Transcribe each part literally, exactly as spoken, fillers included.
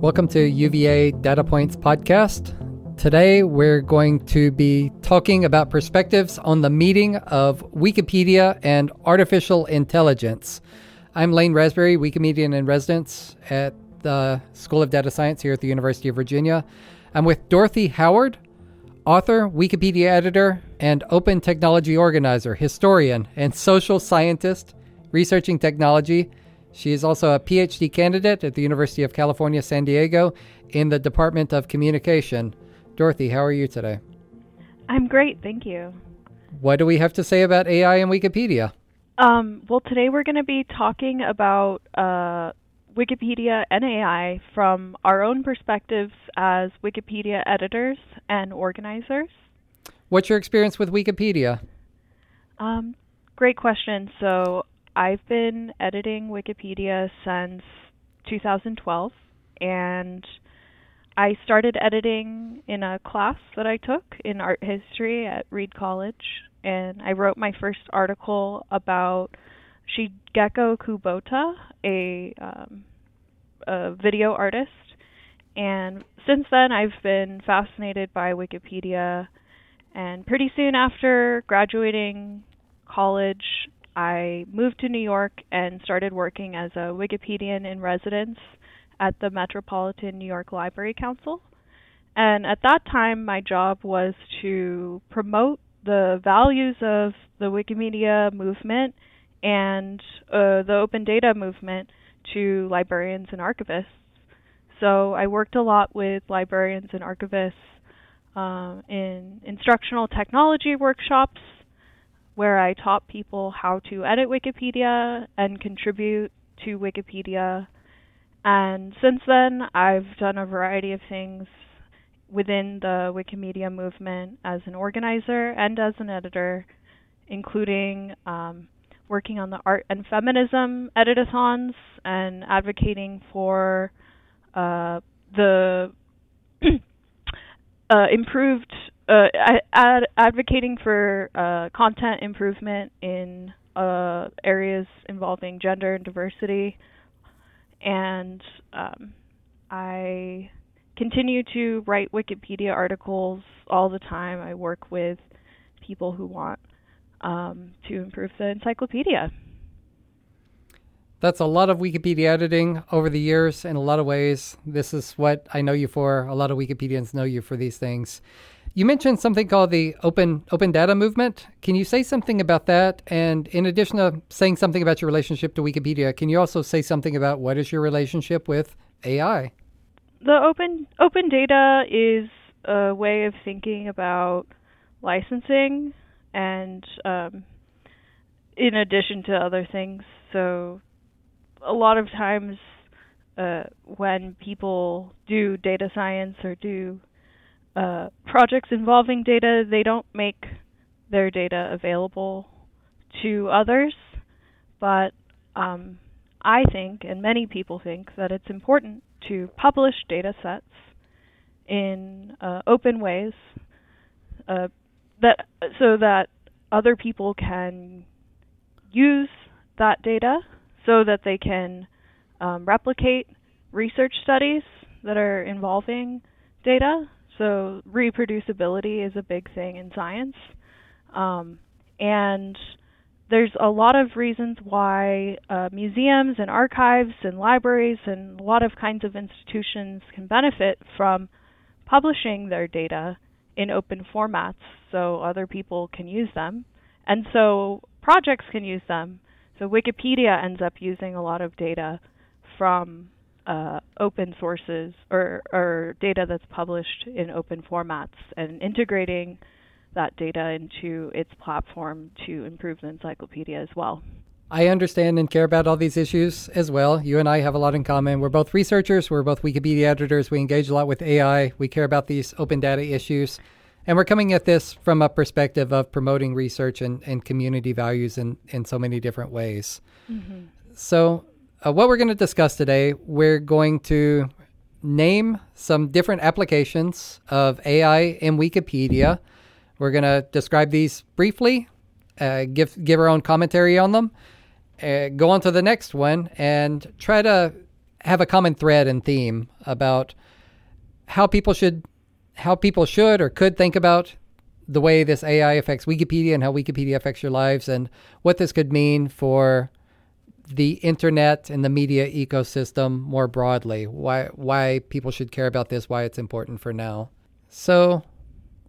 Welcome to U V A Data Points Podcast. Today we're going to be talking about perspectives on the meeting of Wikipedia and artificial intelligence. I'm Lane Raspberry, Wikimedian in residence at the School of Data Science here at the University of Virginia. I'm with Dorothy Howard, author, Wikipedia editor, and open technology organizer, historian, and social scientist researching technology. She is also a PhD candidate at the University of California, San Diego, in the Department of Communication. Dorothy, how are you today? I'm great, thank you. What do we have to say about A I and Wikipedia? Um, well, today we're going to be talking about uh, Wikipedia and A I from our own perspectives as Wikipedia editors and organizers. What's your experience with Wikipedia? Um, great question. So I've been editing Wikipedia since two thousand twelve, and I started editing in a class that I took in art history at Reed College, and I wrote my first article about Shigeko Kubota, a, um, a video artist, and since then I've been fascinated by Wikipedia, and pretty soon after graduating college, I moved to New York and started working as a Wikipedian in residence at the Metropolitan New York Library Council. And at that time, my job was to promote the values of the Wikimedia movement and uh, the open data movement to librarians and archivists. So I worked a lot with librarians and archivists uh, in instructional technology workshops, where I taught people how to edit Wikipedia and contribute to Wikipedia. And since then, I've done a variety of things within the Wikimedia movement as an organizer and as an editor, including um, working on the art and feminism editathons and advocating for uh, the uh, improved Uh, ad- advocating for uh, content improvement in uh, areas involving gender and diversity. And um, I continue to write Wikipedia articles all the time. I work with people who want um, to improve the encyclopedia. That's a lot of Wikipedia editing over the years in a lot of ways. This is what I know you for. A lot of Wikipedians know you for these things. You mentioned something called the open open data movement. Can you say something about that? And in addition to saying something about your relationship to Wikipedia, can you also say something about what is your relationship with A I? The open open data is a way of thinking about licensing and um, in addition to other things. So a lot of times uh, when people do data science or do Uh, projects involving data, they don't make their data available to others, but um, I think, and many people think, that it's important to publish data sets in uh, open ways uh, that so that other people can use that data so that they can um, replicate research studies that are involving data. So reproducibility is a big thing in science. Um, and there's a lot of reasons why uh, museums and archives and libraries and a lot of kinds of institutions can benefit from publishing their data in open formats so other people can use them. And so projects can use them. So Wikipedia ends up using a lot of data from Uh, open sources or, or data that's published in open formats and integrating that data into its platform to improve the encyclopedia as well. I understand and care about all these issues as well. You and I have a lot in common. We're both researchers. We're both Wikipedia editors. We engage a lot with A I. We care about these open data issues. And we're coming at this from a perspective of promoting research and, and community values in, in so many different ways. Mm-hmm. So Uh, what we're going to discuss today, we're going to name some different applications of A I in Wikipedia. We're going to describe these briefly, uh, give give our own commentary on them, uh, go on to the next one, and try to have a common thread and theme about how people should how people should or could think about the way this A I affects Wikipedia and how Wikipedia affects your lives and what this could mean for the internet and the media ecosystem more broadly, why why people should care about this, why it's important for now. So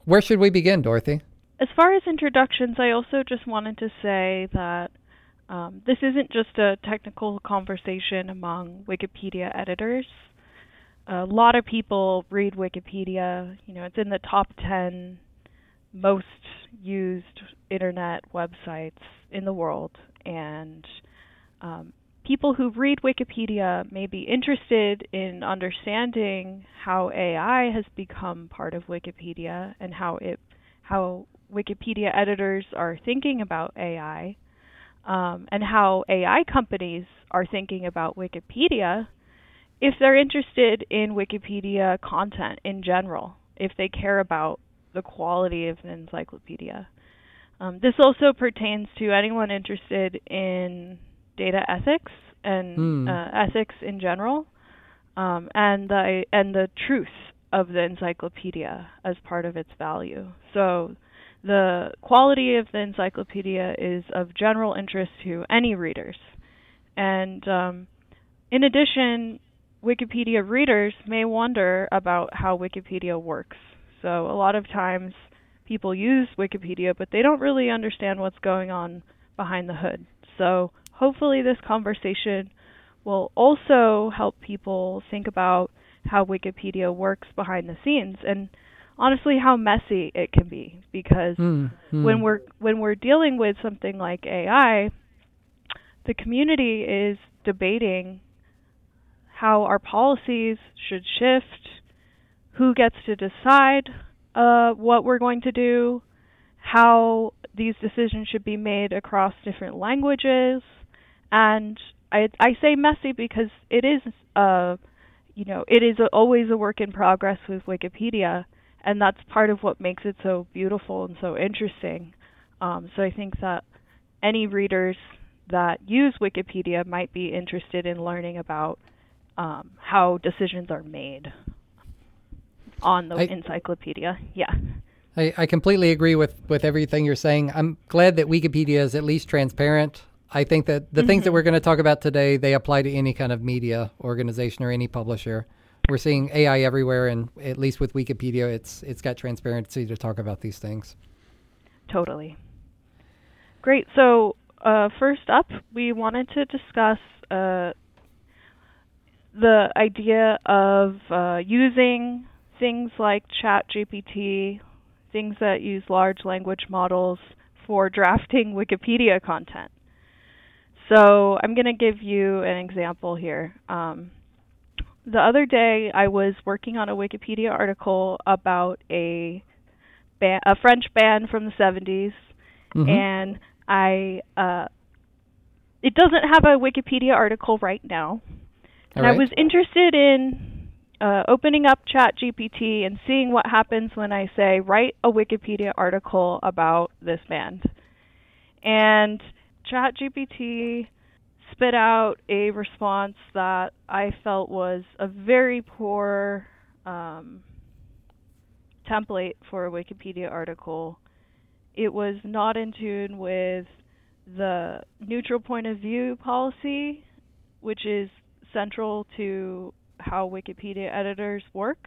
where should we begin, Dorothy? As far as introductions, I also just wanted to say that um, this isn't just a technical conversation among Wikipedia editors. A lot of people read Wikipedia. You know, it's in the top ten most used internet websites in the world, and um, people who read Wikipedia may be interested in understanding how A I has become part of Wikipedia and how it, how Wikipedia editors are thinking about A I, um, and how A I companies are thinking about Wikipedia if they're interested in Wikipedia content in general, if they care about the quality of an encyclopedia. Um, this also pertains to anyone interested in data ethics and mm. uh, ethics in general, um, and the and the truth of the encyclopedia as part of its value. So the quality of the encyclopedia is of general interest to any readers. And um, in addition, Wikipedia readers may wonder about how Wikipedia works. So a lot of times people use Wikipedia, but they don't really understand what's going on behind the hood. So hopefully this conversation will also help people think about how Wikipedia works behind the scenes and honestly how messy it can be, because mm, mm. when we're when we're dealing with something like A I, the community is debating how our policies should shift, who gets to decide uh, what we're going to do, how these decisions should be made across different languages. And I, I say messy because it is, uh, you know, it is always a work in progress with Wikipedia, and that's part of what makes it so beautiful and so interesting. Um, so I think that any readers that use Wikipedia might be interested in learning about um, how decisions are made on the I, encyclopedia. Yeah. I, I completely agree with, with everything you're saying. I'm glad that Wikipedia is at least transparent. I think that the mm-hmm. things that we're going to talk about today, they apply to any kind of media organization or any publisher. We're seeing A I everywhere, and at least with Wikipedia, it's it's got transparency to talk about these things. Totally. Great. So uh, first up, we wanted to discuss uh, the idea of uh, using things like ChatGPT, things that use large language models for drafting Wikipedia content. So I'm going to give you an example here. Um, the other day, I was working on a Wikipedia article about a ban- a French band from the seventies, mm-hmm. and I uh, it doesn't have a Wikipedia article right now. And right. I was interested in Uh, opening up ChatGPT and seeing what happens when I say, write a Wikipedia article about this band. And ChatGPT spit out a response that I felt was a very poor um, template for a Wikipedia article. It was not in tune with the neutral point of view policy, which is central to how Wikipedia editors work,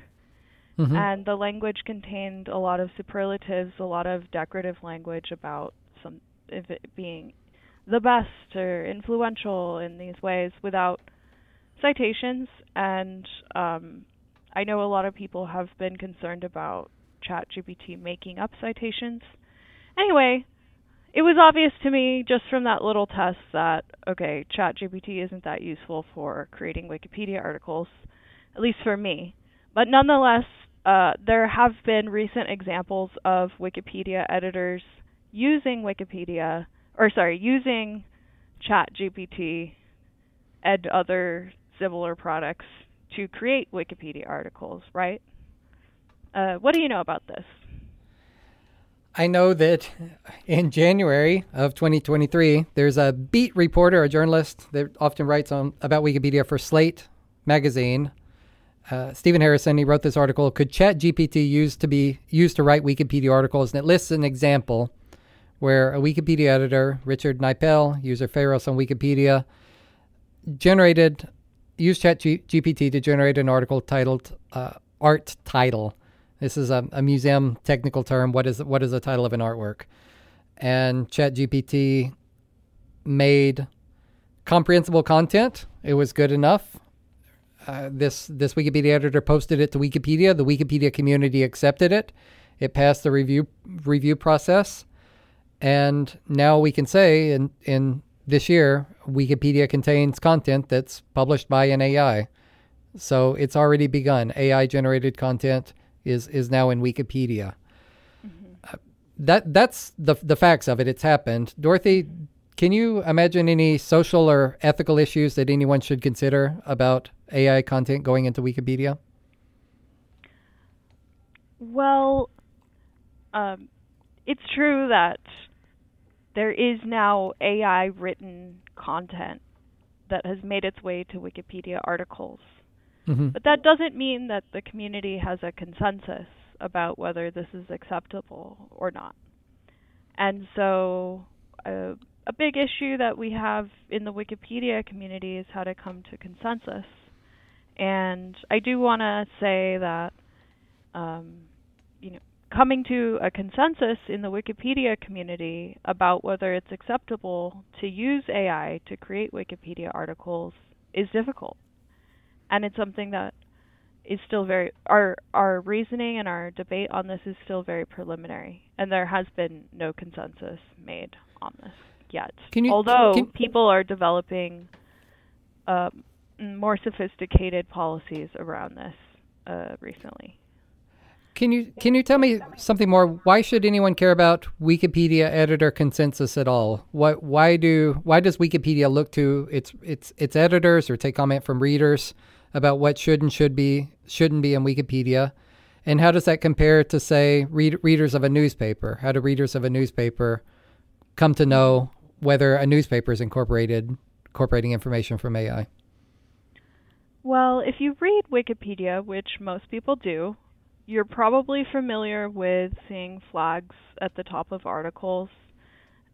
mm-hmm. and the language contained a lot of superlatives, a lot of decorative language about some if it being the best or influential in these ways without citations. And um, I know a lot of people have been concerned about ChatGPT making up citations. Anyway, it was obvious to me just from that little test that, okay, ChatGPT isn't that useful for creating Wikipedia articles, at least for me. But nonetheless, uh, there have been recent examples of Wikipedia editors using Wikipedia, or sorry, using ChatGPT and other similar products to create Wikipedia articles, right? Uh, what do you know about this? I know that in January of twenty twenty-three, there's a beat reporter, a journalist that often writes on about Wikipedia for Slate, magazine. Uh, Stephen Harrison, he wrote this article, could ChatGPT used to be used to write Wikipedia articles? And it lists an example where a Wikipedia editor, Richard Nypel, user Pharos on Wikipedia, generated, used ChatGPT to generate an article titled uh, Art Title. This is a, a museum technical term. What is what is the title of an artwork? And ChatGPT made comprehensible content. It was good enough. Uh, this this Wikipedia editor posted it to Wikipedia. The Wikipedia community accepted it. It passed the review review process, and now we can say in in this year, Wikipedia contains content that's published by an A I. So it's already begun. A I generated content is is now in Wikipedia. Mm-hmm. Uh, that that's the the facts of it. It's happened. Dorothy, can you imagine any social or ethical issues that anyone should consider about A I content going into Wikipedia? Well, um, it's true that there is now A I-written content that has made its way to Wikipedia articles. Mm-hmm. But that doesn't mean that the community has a consensus about whether this is acceptable or not. And so uh, a big issue that we have in the Wikipedia community is how to come to consensus. And I do want to say that um, you know, coming to a consensus in the Wikipedia community about whether it's acceptable to use A I to create Wikipedia articles is difficult. And it's something that is still very, our our reasoning and our debate on this is still very preliminary. And there has been no consensus made on this yet. Can you, Although can, people are developing uh, more sophisticated policies around this uh, recently. Can you can you tell me something more? Why should anyone care about Wikipedia editor consensus at all? Why why do why does Wikipedia look to its its its editors or take comment from readers about what should and should be shouldn't be in Wikipedia? And how does that compare to, say, read, readers of a newspaper? How do readers of a newspaper come to know whether a newspaper is incorporated incorporating information from A I? Well, if you read Wikipedia, which most people do, you're probably familiar with seeing flags at the top of articles,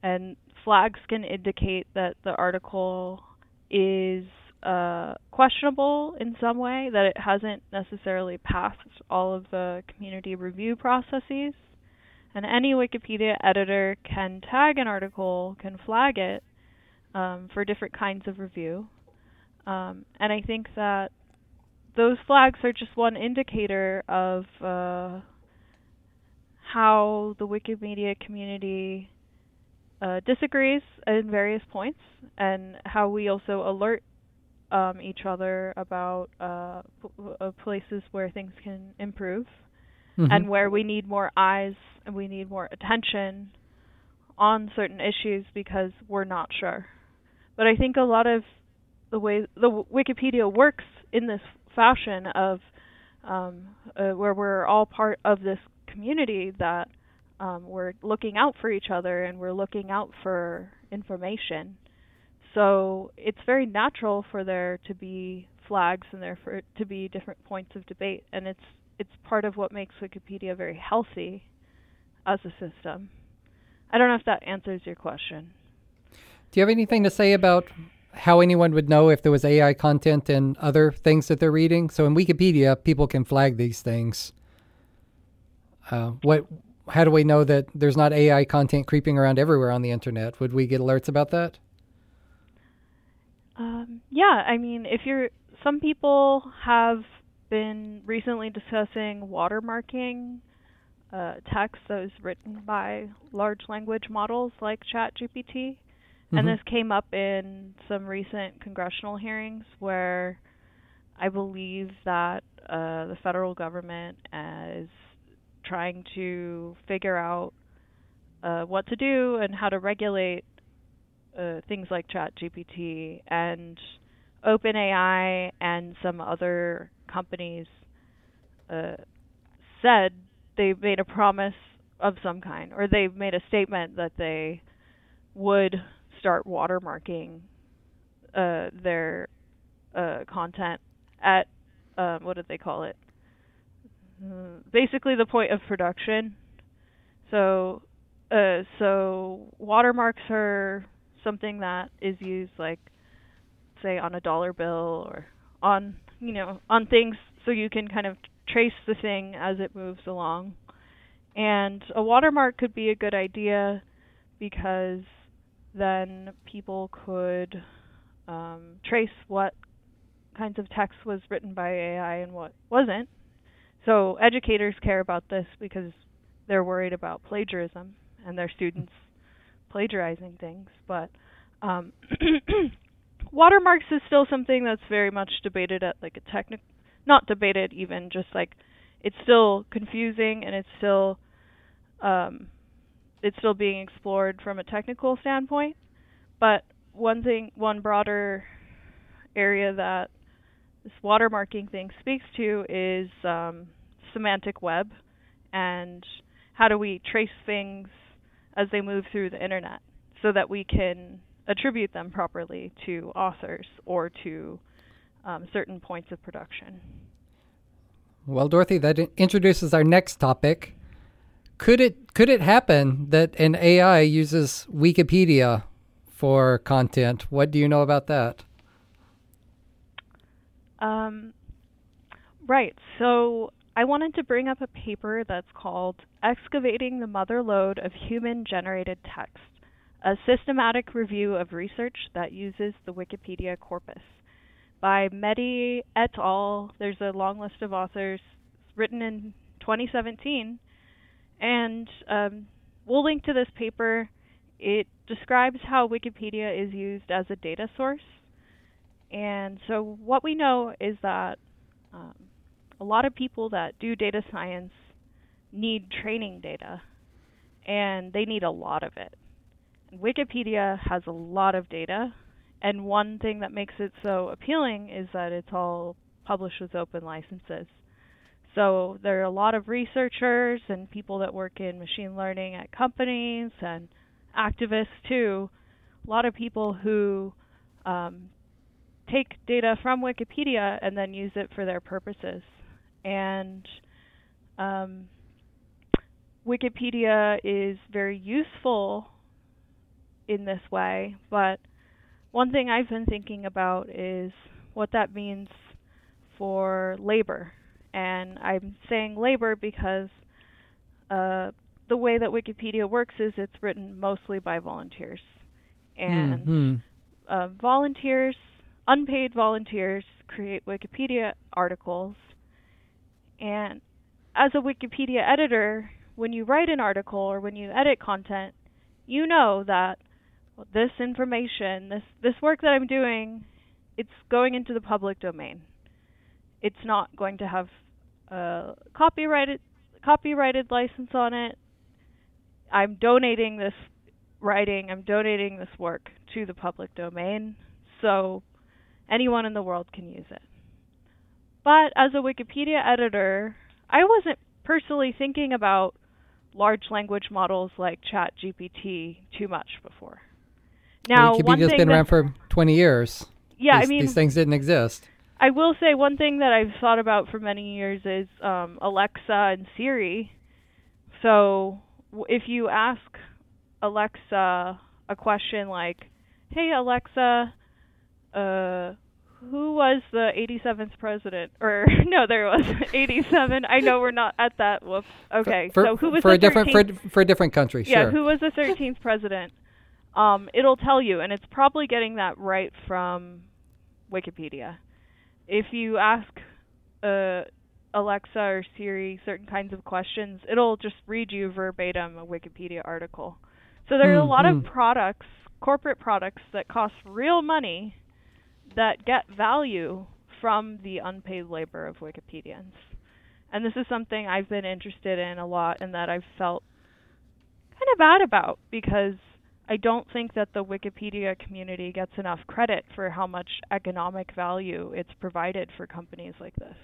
and flags can indicate that the article is uh, questionable in some way, that it hasn't necessarily passed all of the community review processes. And any Wikipedia editor can tag an article, can flag it um, for different kinds of review. Um, and I think that those flags are just one indicator of uh, how the Wikimedia community uh, disagrees at various points, and how we also alert um, each other about uh, p- places where things can improve, mm-hmm. and where we need more eyes and we need more attention on certain issues because we're not sure. But I think a lot of the way the w- Wikipedia works in this fashion of um, uh, where we're all part of this community that um, we're looking out for each other and we're looking out for information. So it's very natural for there to be flags and there for to be different points of debate, and it's it's part of what makes Wikipedia very healthy as a system. I don't know if that answers your question. Do you have anything to say about how anyone would know if there was A I content and other things that they're reading? So in Wikipedia, people can flag these things. Uh, what? How do we know that there's not A I content creeping around everywhere on the internet? Would we get alerts about that? Um, yeah, I mean, if you're, some people have been recently discussing watermarking uh, text that was written by large language models like ChatGPT. And this came up in some recent congressional hearings where I believe that uh, the federal government is trying to figure out uh, what to do and how to regulate uh, things like ChatGPT, and OpenAI and some other companies uh, said they made a promise of some kind, or they made a statement that they would start watermarking uh, their uh, content at, um, what did they call it? Uh, basically the point of production. So, uh, so watermarks are something that is used, like, say, on a dollar bill or on, you know, on things, so you can kind of trace the thing as it moves along. And a watermark could be a good idea because then people could um, trace what kinds of text was written by A I and what wasn't. So educators care about this because they're worried about plagiarism and their students plagiarizing things. But um, watermarks is still something that's very much debated at like a technical, not debated even, just like it's still confusing and it's still um, it's still being explored from a technical standpoint. But one thing, one broader area that this watermarking thing speaks to is um, semantic web, and how do we trace things as they move through the internet so that we can attribute them properly to authors or to um, certain points of production. Well, Dorothy, that introduces our next topic. Could it could it happen that an A I uses Wikipedia for content? What do you know about that? Um, right. So I wanted to bring up a paper that's called Excavating the Mother Lode of Human-Generated Text, a systematic review of research that uses the Wikipedia corpus, by Mehdi et al. There's a long list of authors, written in twenty seventeen. And um, we'll link to this paper. It describes how Wikipedia is used as a data source. And so what we know is that um, a lot of people that do data science need training data, and they need a lot of it. And Wikipedia has a lot of data, and one thing that makes it so appealing is that it's all published with open licenses. So there are a lot of researchers and people that work in machine learning at companies and activists too, a lot of people who um, take data from Wikipedia and then use it for their purposes. And um, Wikipedia is very useful in this way, but one thing I've been thinking about is what that means for labor. And I'm saying labor because uh, the way that Wikipedia works is it's written mostly by volunteers. And mm-hmm. uh, volunteers, unpaid volunteers, create Wikipedia articles. And as a Wikipedia editor, when you write an article or when you edit content, you know that this information, this, this work that I'm doing, it's going into the public domain. It's not going to have a copyrighted, copyrighted license on it. I'm donating this writing, I'm donating this work to the public domain, so anyone in the world can use it. But as a Wikipedia editor, I wasn't personally thinking about large language models like ChatGPT too much before. Now, Wikipedia's been around for twenty years. Yeah, these, I mean, these things didn't exist. I will say one thing that I've thought about for many years is um, Alexa and Siri. So w- if you ask Alexa a question like, "Hey Alexa, uh, who was the eighty-seventh president?" Or no, there was eighty-seven. I know we're not at that. Whoops. Okay. For, for, so who was for the a different for, for a different country? Yeah. Sure. Who was the thirteenth president? Um, it'll tell you, and it's probably getting that right from Wikipedia. If you ask uh, Alexa or Siri certain kinds of questions, it'll just read you verbatim a Wikipedia article. So there mm, are a lot mm. of products, corporate products, that cost real money that get value from the unpaid labor of Wikipedians. And this is something I've been interested in a lot and that I've felt kind of bad about, because I don't think that the Wikipedia community gets enough credit for how much economic value it's provided for companies like this.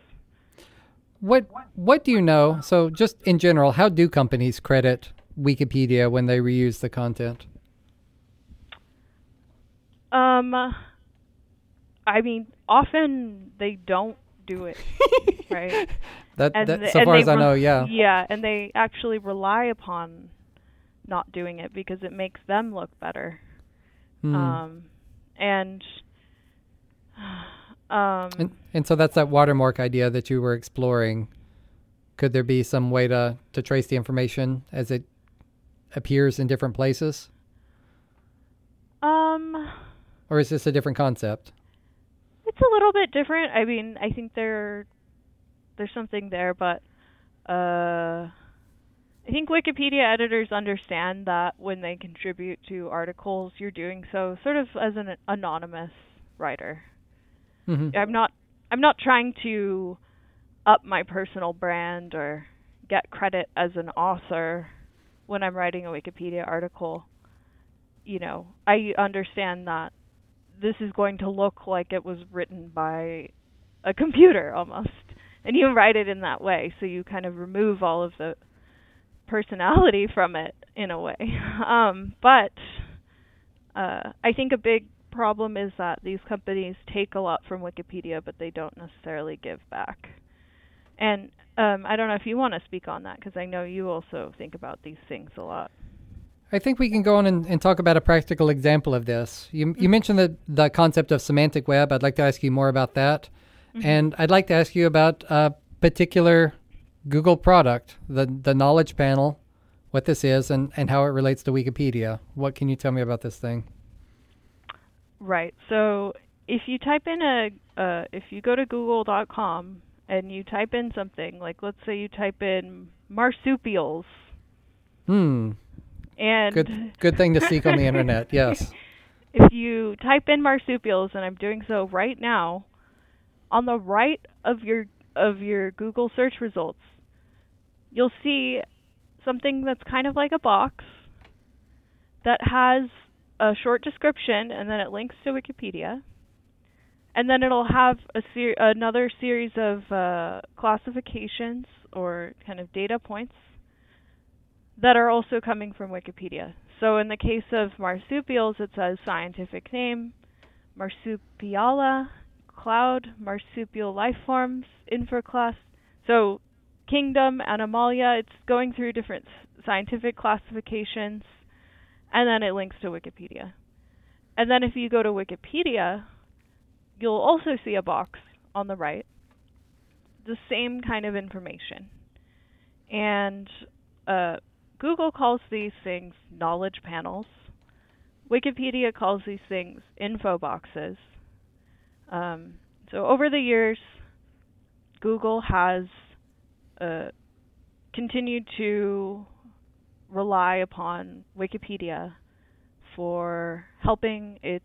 What what do you know? So just in general, how do companies credit Wikipedia when they reuse the content? Um, I mean, often they don't do it, right? That, that the, so far as re- I know, yeah. Yeah, and they actually rely upon not doing it because it makes them look better. Mm. Um, and, um, and and so that's that watermark idea that you were exploring. Could there be some way to, to trace the information as it appears in different places? Um, or is this a different concept? It's a little bit different. I mean, I think there there's something there, but uh, I think Wikipedia editors understand that when they contribute to articles, you're doing so sort of as an anonymous writer. Mm-hmm. I'm not I'm not trying to up my personal brand or get credit as an author when I'm writing a Wikipedia article. You know, I understand that this is going to look like it was written by a computer almost. And you write it in that way, so you kind of remove all of the personality from it in a way. Um, but uh, I think a big problem is that these companies take a lot from Wikipedia, but they don't necessarily give back. And um, I don't know if you want to speak on that, because I know you also think about these things a lot. I think we can go on and, and talk about a practical example of this. You, mm-hmm. you mentioned the, the concept of semantic web. I'd like to ask you more about that. Mm-hmm. And I'd like to ask you about a particular Google product, the, the knowledge panel, what this is, and, and how it relates to Wikipedia. What can you tell me about this thing? Right. So if you type in a, uh, if you go to google dot com and you type in something, like let's say you type in marsupials. Hmm. And good, good thing to seek on the internet, yes. If you type in marsupials, and I'm doing so right now, on the right of your of your Google search results, you'll see something that's kind of like a box that has a short description, and then it links to Wikipedia. And then it'll have a ser- another series of uh, classifications or kind of data points that are also coming from Wikipedia. So in the case of marsupials, it says scientific name, marsupialia, cloud, marsupial life forms, inferclass. So kingdom, animalia, it's going through different scientific classifications, and then it links to Wikipedia. And then if you go to Wikipedia, you'll also see a box on the right, the same kind of information. And uh, Google calls these things knowledge panels. Wikipedia calls these things info boxes. Um, so over the years, Google has uh, continued to rely upon Wikipedia for helping its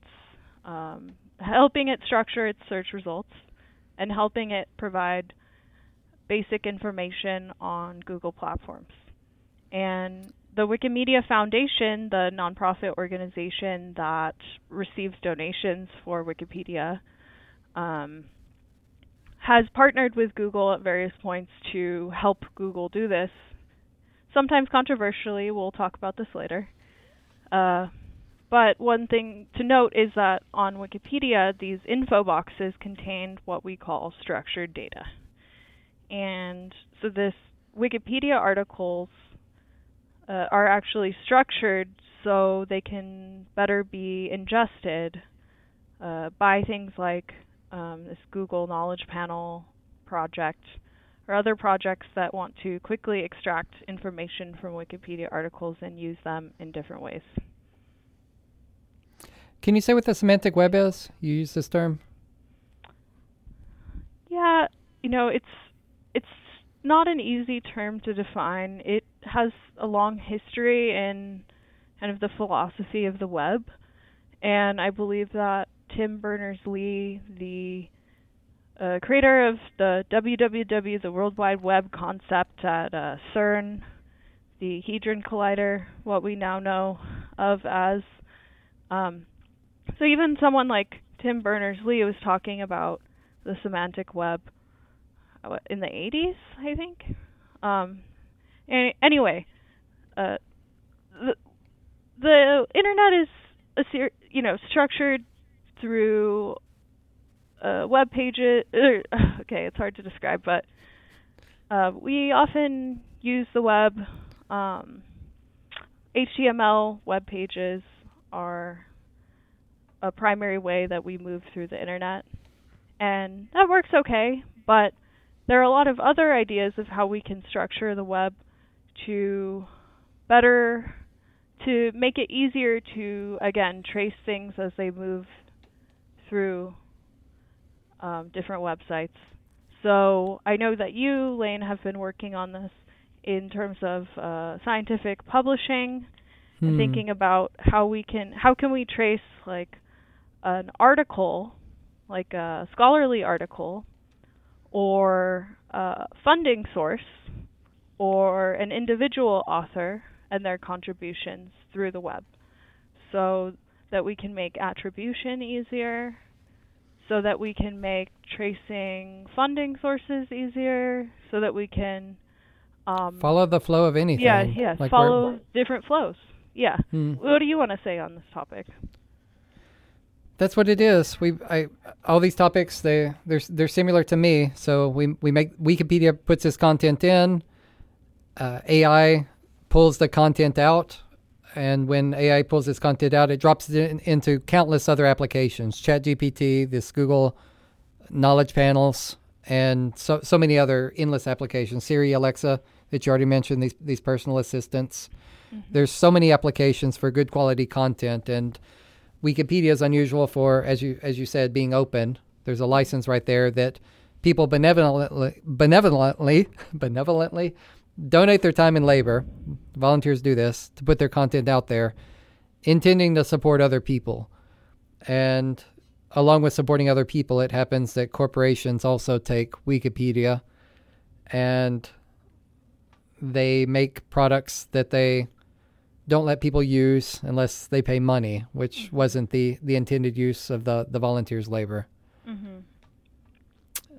um, helping it structure its search results and helping it provide basic information on Google platforms. And the Wikimedia Foundation, the nonprofit organization that receives donations for Wikipedia, um, has partnered with Google at various points to help Google do this. Sometimes controversially, we'll talk about this later. Uh, but one thing to note is that on Wikipedia, these info boxes contain what we call structured data. And so this Wikipedia articles Uh, are actually structured so they can better be ingested uh, by things like um, this Google Knowledge Panel project or other projects that want to quickly extract information from Wikipedia articles and use them in different ways. Can you say what the semantic web is? You use this term? Yeah, you know, it's it's not an easy term to define. It has a long history in kind of the philosophy of the web, and I believe that Tim Berners-Lee, the uh, creator of the W W W, the World Wide Web concept at uh, CERN, the Hadron Collider, what we now know of as. Um, so even someone like Tim Berners-Lee was talking about the semantic web in the eighties, I think. Um, Anyway, uh, the, the internet is a ser- you know structured through uh, web pages. Okay, it's hard to describe, but uh, we often use the web. Um, H T M L web pages are a primary way that we move through the internet, and that works okay, but there are a lot of other ideas of how we can structure the web to better, to make it easier to, again, trace things as they move through um, different websites. So I know that you, Lane, have been working on this in terms of uh, scientific publishing, mm-hmm. and thinking about how we can, how can we trace like an article, like a scholarly article, or a funding source, or an individual author and their contributions through the web, so that we can make attribution easier, so that we can make tracing funding sources easier, so that we can Um, follow the flow of anything. Yeah, yeah. Like follow different flows. Yeah. Hmm. What do you want to say on this topic? That's what it is. We, I, all these topics, they, they're, they're similar to me. So we, we make Wikipedia puts this content in, uh, A I pulls the content out, and when A I pulls this content out, it drops it in, into countless other applications: ChatGPT, this Google Knowledge Panels, and so so many other endless applications. Siri, Alexa, that you already mentioned, these these personal assistants. Mm-hmm. There's so many applications for good quality content, and Wikipedia is unusual for, as you as you said, being open. There's a license right there that people benevolently, benevolently, benevolently donate their time and labor, volunteers do this, to put their content out there, intending to support other people. And along with supporting other people, it happens that corporations also take Wikipedia and they make products that they don't let people use unless they pay money, which wasn't the, the intended use of the, the volunteers' labor. Mm-hmm.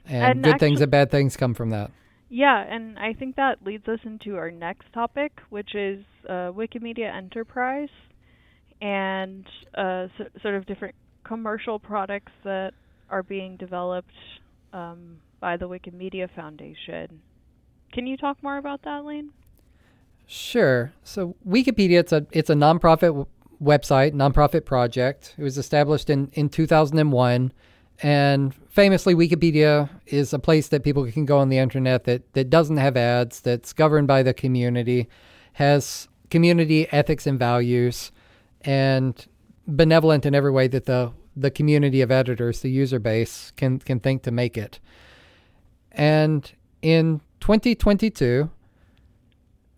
And, and good actually, things and bad things come from that. Yeah, and I think that leads us into our next topic, which is uh, Wikimedia Enterprise and uh, so, sort of different commercial products that are being developed um, by the Wikimedia Foundation. Can you talk more about that, Lane? Sure. So Wikipedia, it's a it's a nonprofit w- website, nonprofit project. It was established in, in two thousand one, and famously, Wikipedia is a place that people can go on the internet that, that doesn't have ads, that's governed by the community, has community ethics and values, and benevolent in every way that the the community of editors, the user base, can can think to make it. And in twenty twenty-two,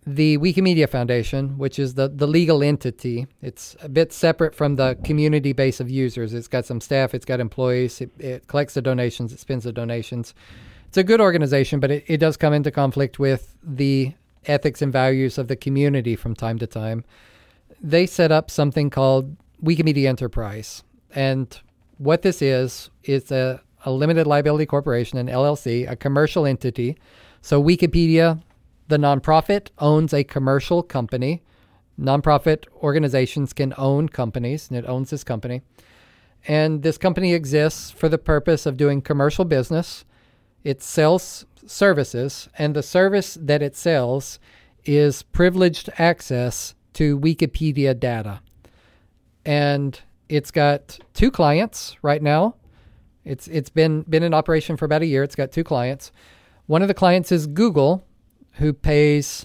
the Wikimedia Foundation, which is the, the legal entity, it's a bit separate from the community base of users. It's got some staff, it's got employees, it, it collects the donations, it spends the donations. It's a good organization, but it, it does come into conflict with the ethics and values of the community from time to time. They set up something called Wikimedia Enterprise, and what this is, is a, a limited liability corporation, an L L C, a commercial entity. So Wikipedia, the nonprofit, owns a commercial company. Nonprofit organizations can own companies, and it owns this company. And this company exists for the purpose of doing commercial business. It sells services, and the service that it sells is privileged access to Wikipedia data. And it's got two clients right now. It's it's been been in operation for about a year. It's got two clients. One of the clients is Google, who pays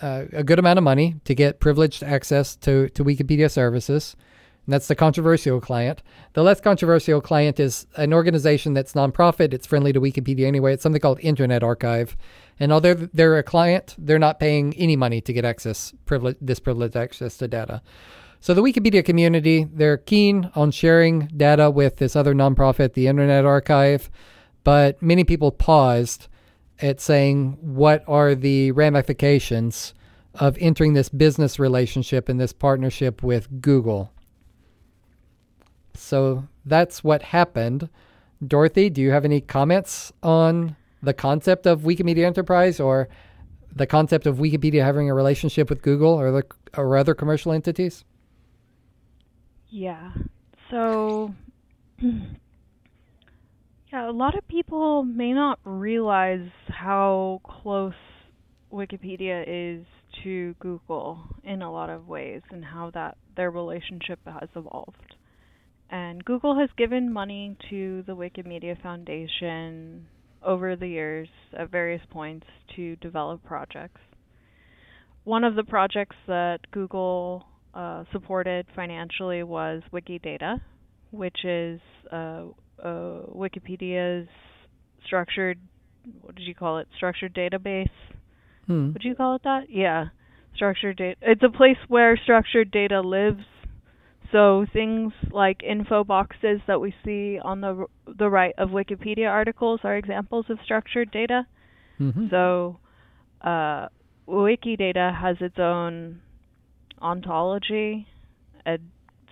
uh, a good amount of money to get privileged access to, to Wikipedia services, and that's the controversial client. The less controversial client is an organization that's nonprofit. It's friendly to Wikipedia anyway. It's something called Internet Archive, and although they're a client, they're not paying any money to get access privilege this privileged access to data. So the Wikipedia community, they're keen on sharing data with this other nonprofit, the Internet Archive, but many people paused at saying, what are the ramifications of entering this business relationship and this partnership with Google? So that's what happened. Dorothy, do you have any comments on the concept of Wikimedia Enterprise or the concept of Wikipedia having a relationship with Google or, the, or other commercial entities? Yeah. So Yeah, a lot of people may not realize how close Wikipedia is to Google in a lot of ways and how that their relationship has evolved. And Google has given money to the Wikimedia Foundation over the years at various points to develop projects. One of the projects that Google uh, supported financially was Wikidata, which is uh, uh, Wikipedia's structured, what did you call it, structured database? Hmm. Would you call it that? Yeah, structured data. It's a place where structured data lives. So things like info boxes that we see on the the right of Wikipedia articles are examples of structured data. Mm-hmm. So uh, Wikidata has its own ontology, a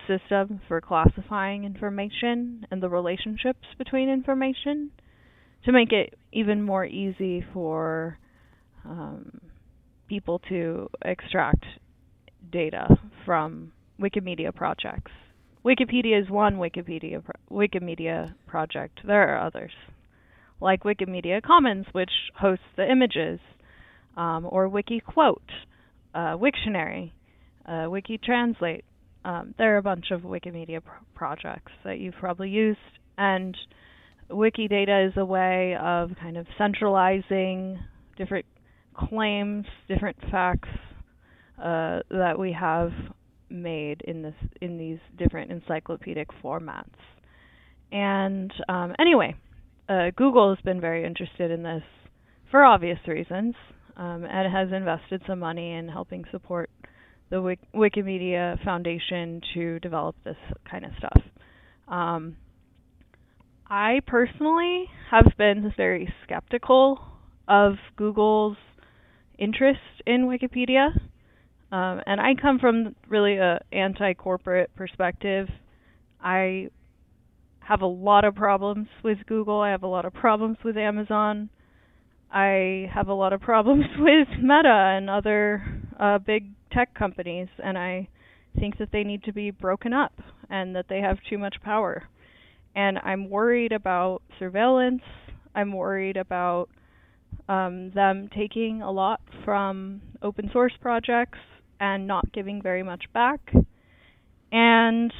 system for classifying information and the relationships between information to make it even more easy for um, people to extract data from Wikimedia projects. Wikipedia is one Wikipedia pro- Wikimedia project. There are others, like Wikimedia Commons, which hosts the images, um, or WikiQuote, uh, Wiktionary, uh, WikiTranslate. Um, there are a bunch of Wikimedia pro- projects that you've probably used, and Wikidata is a way of kind of centralizing different claims, different facts uh, that we have made in this in these different encyclopedic formats. And um, anyway, uh, Google has been very interested in this for obvious reasons, um, and has invested some money in helping support the Wik- Wikimedia Foundation to develop this kind of stuff. Um, I personally have been very skeptical of Google's interest in Wikipedia. Um, and I come from really a anti-corporate perspective. I have a lot of problems with Google. I have a lot of problems with Amazon. I have a lot of problems with Meta and other uh, big tech companies. And I think that they need to be broken up and that they have too much power. And I'm worried about surveillance. I'm worried about um, them taking a lot from open source projects and not giving very much back. And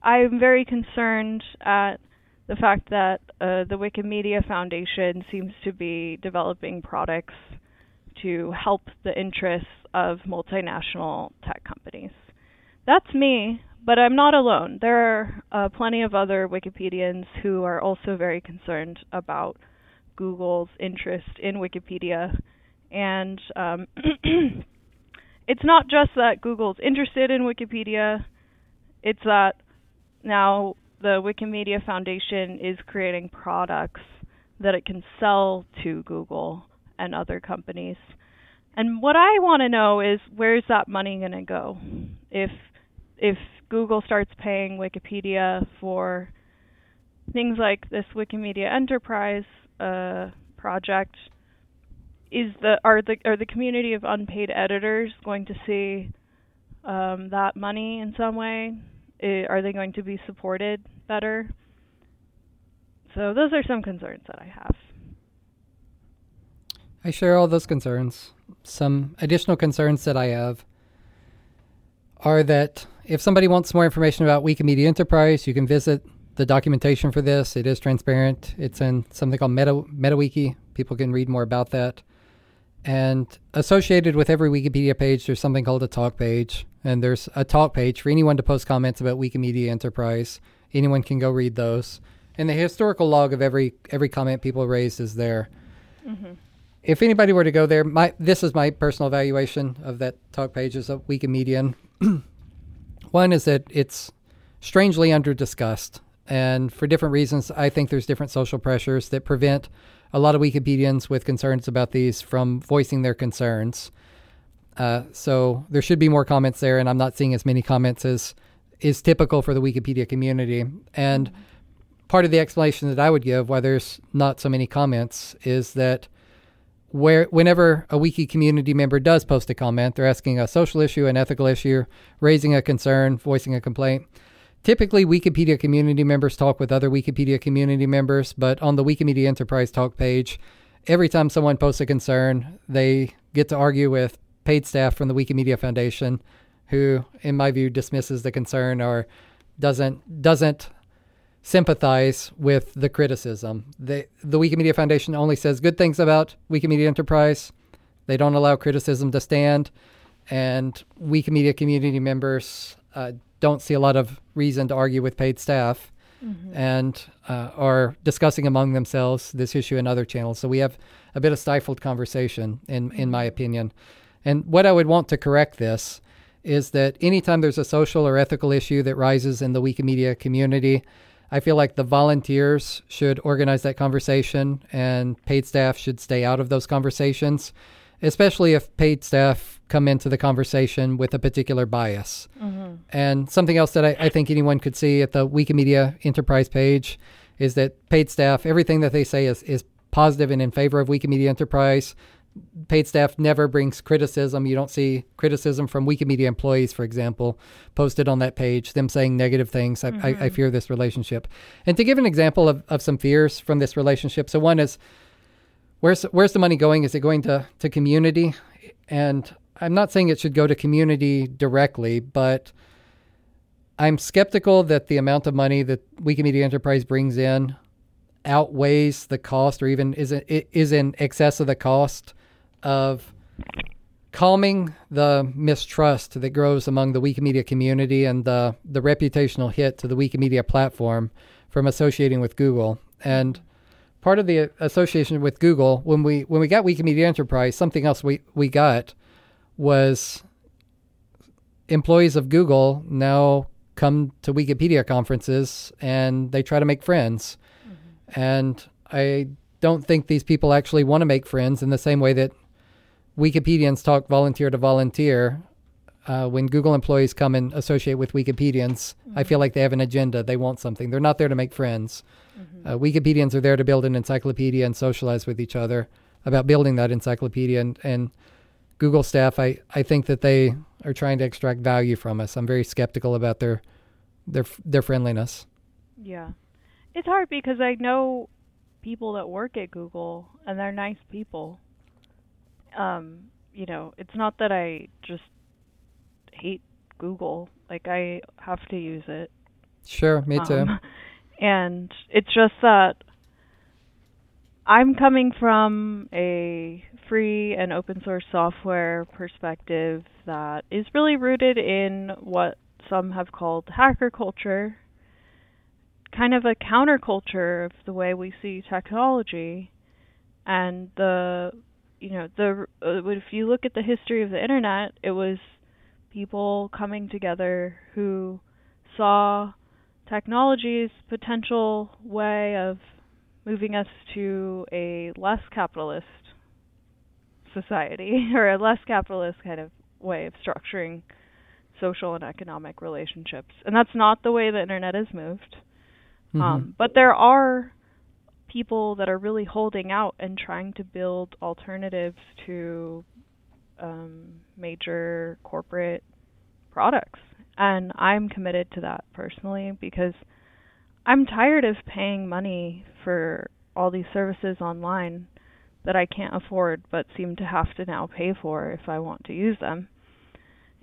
I'm very concerned at the fact that uh, the Wikimedia Foundation seems to be developing products to help the interests of multinational tech companies. That's me, but I'm not alone. There are uh, plenty of other Wikipedians who are also very concerned about Google's interest in Wikipedia. And um, it's not just that Google's interested in Wikipedia, it's that now the Wikimedia Foundation is creating products that it can sell to Google and other companies. And what I want to know is, where's that money going to go? If if Google starts paying Wikipedia for things like this Wikimedia Enterprise uh, project, Is the are the are the community of unpaid editors going to see um, that money in some way? I, are they going to be supported better? So those are some concerns that I have. I share all those concerns. Some additional concerns that I have are that if somebody wants more information about Wikimedia Enterprise, you can visit the documentation for this. It is transparent. It's in something called Meta MetaWiki. People can read more about that. And associated with every Wikipedia page, there's something called a talk page. And there's a talk page for anyone to post comments about Wikimedia Enterprise. Anyone can go read those. And the historical log of every every comment people raised is there. Mm-hmm. If anybody were to go there, my this is my personal evaluation of that talk page as a Wikimedian. One is that it's strangely under-discussed. And for different reasons, I think there's different social pressures that prevent a lot of Wikipedians with concerns about these from voicing their concerns. Uh, so there should be more comments there, and I'm not seeing as many comments as is typical for the Wikipedia community. And part of the explanation that I would give why there's not so many comments is that where whenever a Wiki community member does post a comment, they're asking a social issue, an ethical issue, raising a concern, voicing a complaint. Typically, Wikipedia community members talk with other Wikipedia community members, but on the Wikimedia Enterprise Talk page, every time someone posts a concern, they get to argue with paid staff from the Wikimedia Foundation, who, in my view, dismisses the concern or doesn't doesn't sympathize with the criticism. They, the Wikimedia Foundation only says good things about Wikimedia Enterprise. They don't allow criticism to stand, and Wikimedia community members uh, don't see a lot of reason to argue with paid staff, mm-hmm. and uh, are discussing among themselves this issue in other channels. So we have a bit of stifled conversation, in, in my opinion. And what I would want to correct this is that anytime there's a social or ethical issue that rises in the Wikimedia community, I feel like the volunteers should organize that conversation and paid staff should stay out of those conversations, especially if paid staff come into the conversation with a particular bias. Mm-hmm. And something else that I, I think anyone could see at the Wikimedia Enterprise page is that paid staff, everything that they say is, is positive and in favor of Wikimedia Enterprise. Paid staff never brings criticism. You don't see criticism from Wikimedia employees, for example, posted on that page, them saying negative things. I, mm-hmm. I, I fear this relationship. And to give an example of, of some fears from this relationship, so one is, where's where's the money going? Is it going to, to community? And I'm not saying it should go to community directly, but I'm skeptical that the amount of money that Wikimedia Enterprise brings in outweighs the cost or even is, it is in excess of the cost of calming the mistrust that grows among the Wikimedia community and the, the reputational hit to the Wikimedia platform from associating with Google. And part of the association with Google, when we when we got Wikimedia Enterprise, something else we, we got was employees of Google now come to Wikipedia conferences and they try to make friends. Mm-hmm. And I don't think these people actually want to make friends in the same way that Wikipedians talk volunteer to volunteer. Uh, when Google employees come and associate with Wikipedians, mm-hmm. I feel like they have an agenda. They want something. They're not there to make friends. Mm-hmm. Uh, Wikipedians are there to build an encyclopedia and socialize with each other about building that encyclopedia. And, and Google staff, I, I think that they are trying to extract value from us. I'm very skeptical about their their their friendliness. Yeah. It's hard because I know people that work at Google, and they're nice people. Um, you know, it's not that I just hate Google. Like, I have to use it. Sure, me too. Um, and it's just that I'm coming from a free and open source software perspective that is really rooted in what some have called hacker culture, kind of a counterculture of the way we see technology. And the, you know, the if you look at the history of the internet, it was people coming together who saw technology's potential way of moving us to a less capitalist society or a less capitalist kind of way of structuring social and economic relationships. And that's not the way the internet has moved. Mm-hmm. Um, but there are people that are really holding out and trying to build alternatives to Um, major corporate products. And I'm committed to that personally because I'm tired of paying money for all these services online that I can't afford but seem to have to now pay for if I want to use them.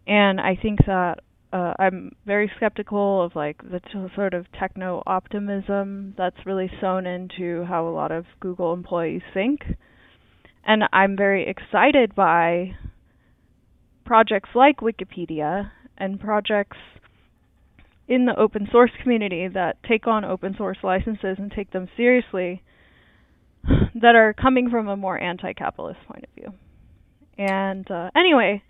And I think that uh, I'm very skeptical of like the t- sort of techno-optimism that's really sewn into how a lot of Google employees think. And I'm very excited by projects like Wikipedia and projects in the open source community that take on open source licenses and take them seriously that are coming from a more anti-capitalist point of view. And uh, anyway,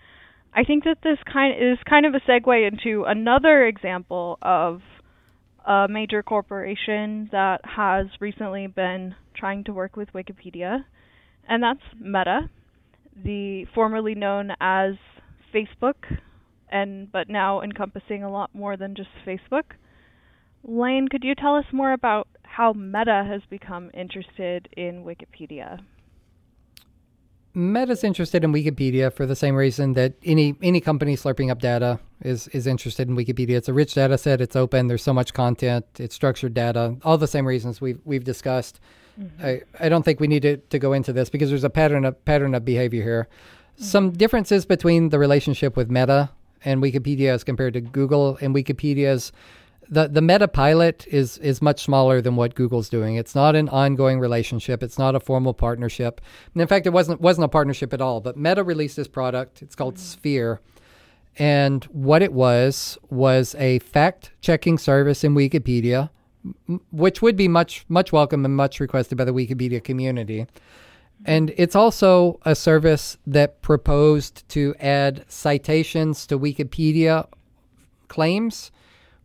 I think that this kind is kind of a segue into another example of a major corporation that has recently been trying to work with Wikipedia. And that's Meta, the formerly known as Facebook, and but now encompassing a lot more than just Facebook. Lane, could you tell us more about how Meta has become interested in Wikipedia? Meta's interested in Wikipedia for the same reason that any any company slurping up data is is interested in Wikipedia. It's a rich data set. It's open. There's so much content. It's structured data. All the same reasons we've we've discussed. Mm-hmm. I, I don't think we need to, to go into this because there's a pattern of pattern of behavior here. Mm-hmm. Some differences between the relationship with Meta and Wikipedia as compared to Google and Wikipedia's. The the Meta pilot is is much smaller than what Google's doing. It's not an ongoing relationship. It's not a formal partnership. And in fact, it wasn't wasn't a partnership at all. But Meta released this product. It's called mm-hmm. Sphere. And what it was was a fact-checking service in Wikipedia, m- which would be much much welcome and much requested by the Wikipedia community. Mm-hmm. And it's also a service that proposed to add citations to Wikipedia claims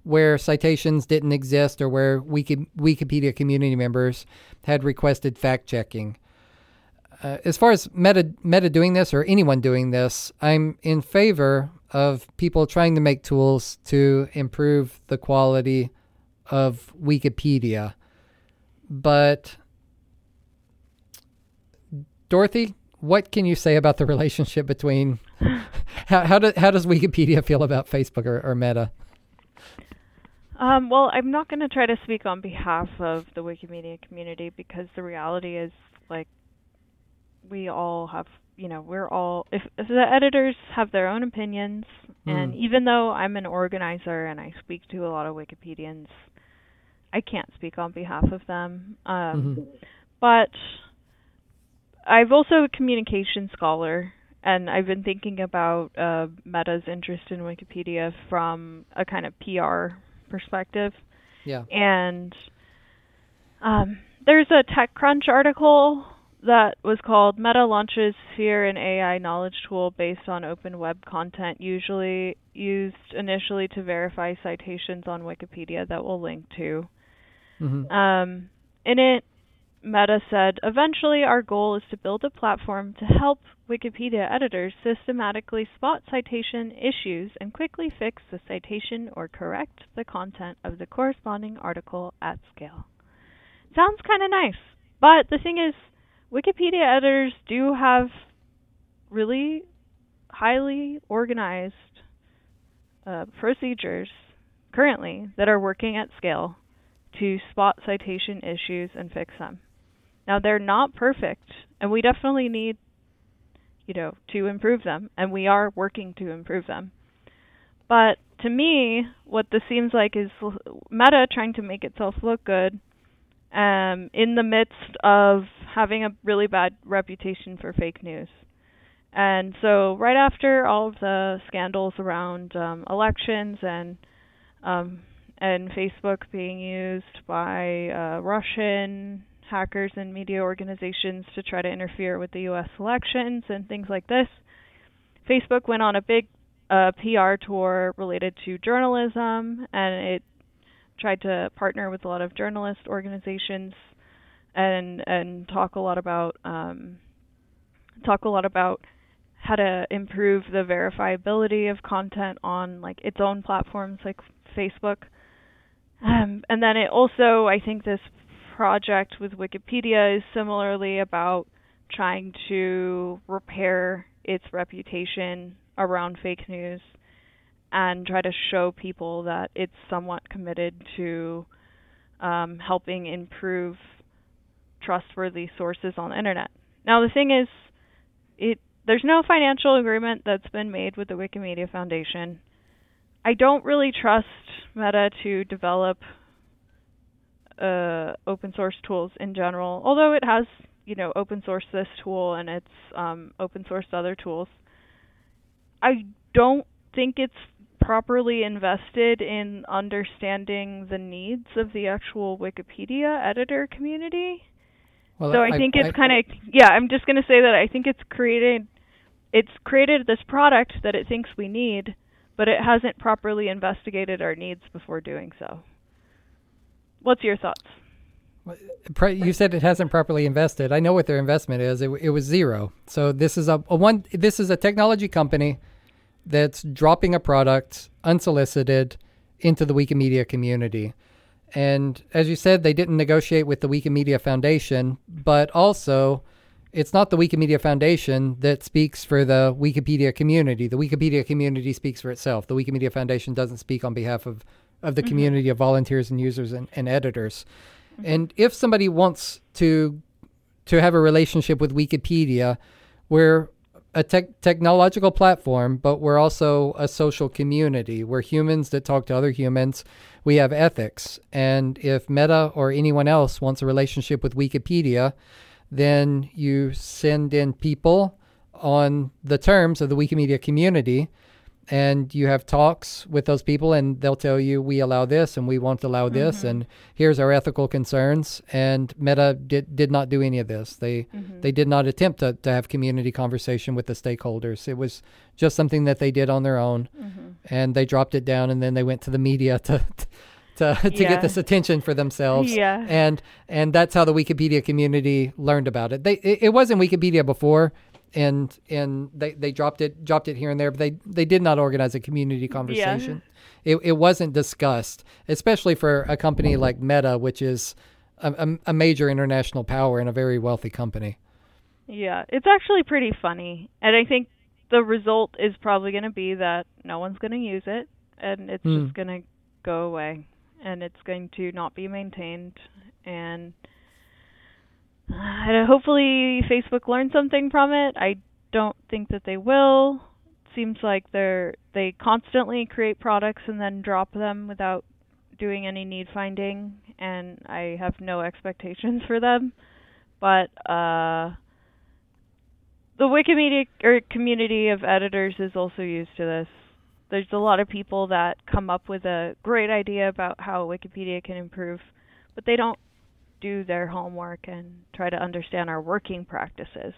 where citations didn't exist or where Wiki, Wikipedia community members had requested fact-checking. Uh, as far as Meta, Meta doing this or anyone doing this, I'm in favor of people trying to make tools to improve the quality of Wikipedia. But, Dorothy, what can you say about the relationship between... how, how, do, how does Wikipedia feel about Facebook or, or Meta? Um, well, I'm not going to try to speak on behalf of the Wikimedia community because the reality is, like, we all have, you know, we're all, if, if the editors have their own opinions, mm. and even though I'm an organizer and I speak to a lot of Wikipedians, I can't speak on behalf of them. Um, mm-hmm. But I've also a communication scholar. And I've been thinking about uh, Meta's interest in Wikipedia from a kind of P R perspective. Yeah. And um, there's a TechCrunch article that was called Meta Launches Sphere, an A I Knowledge Tool Based on Open Web Content, usually used initially to verify citations on Wikipedia that we'll link to. Mm-hmm. Um, in it, Meta said, eventually our goal is to build a platform to help Wikipedia editors systematically spot citation issues and quickly fix the citation or correct the content of the corresponding article at scale. Sounds kind of nice, but the thing is, Wikipedia editors do have really highly organized uh, procedures currently that are working at scale to spot citation issues and fix them. Now, they're not perfect, and we definitely need, you know, to improve them, and we are working to improve them. But to me, what this seems like is Meta trying to make itself look good um, in the midst of having a really bad reputation for fake news. And so right after all of the scandals around um, elections and um, and Facebook being used by uh, Russian hackers and media organizations to try to interfere with the U S elections and things like this, Facebook went on a big uh, P R tour related to journalism, and it tried to partner with a lot of journalist organizations and and talk a lot about um, talk a lot about how to improve the verifiability of content on like its own platforms like Facebook. Um, and then it also, I think this project with Wikipedia is similarly about trying to repair its reputation around fake news and try to show people that it's somewhat committed to um, helping improve trustworthy sources on the internet. Now, the thing is, it there's no financial agreement that's been made with the Wikimedia Foundation. I don't really trust Meta to develop uh, open source tools in general, although it has, you know, open source this tool and it's um, open source other tools. I don't think it's properly invested in understanding the needs of the actual Wikipedia editor community. Well, so I, I think I, it's kind of, yeah, I'm just going to say that I think it's created, it's created this product that it thinks we need, but it hasn't properly investigated our needs before doing so. What's your thoughts? You said it hasn't properly invested. I know what their investment is. It, it was zero. So this is a, a one. This is a technology company that's dropping a product unsolicited into the Wikimedia community. And as you said, they didn't negotiate with the Wikimedia Foundation, but also it's not the Wikimedia Foundation that speaks for the Wikipedia community. The Wikipedia community speaks for itself. The Wikimedia Foundation doesn't speak on behalf of, of the mm-hmm. community of volunteers and users and, and editors. Mm-hmm. And if somebody wants to to have a relationship with Wikipedia, we're a tech, technological platform, but we're also a social community. We're humans that talk to other humans. We have ethics. And if Meta or anyone else wants a relationship with Wikipedia, then you send in people on the terms of the Wikimedia community, and you have talks with those people, and they'll tell you, we allow this and we won't allow this, mm-hmm. and here's our ethical concerns. And Meta did, did not do any of this. They mm-hmm. they did not attempt to, to have community conversation with the stakeholders. It was just something that they did on their own, mm-hmm. and they dropped it down, and then they went to the media to... to to to yeah. get this attention for themselves. Yeah. And and that's how the Wikipedia community learned about it. They it, it was in Wikipedia before, and and they, they dropped it dropped it here and there, but they, they did not organize a community conversation. Yeah. It it wasn't discussed, especially for a company like Meta, which is a, a, a major international power and a very wealthy company. Yeah, it's actually pretty funny. And I think the result is probably going to be that no one's going to use it, and it's mm. just going to go away. And it's going to not be maintained. And hopefully Facebook learns something from it. I don't think that they will. It seems like they're they constantly create products and then drop them without doing any need finding. And I have no expectations for them. But uh, the Wikimedia or community of editors is also used to this. There's a lot of people that come up with a great idea about how Wikipedia can improve, but they don't do their homework and try to understand our working practices.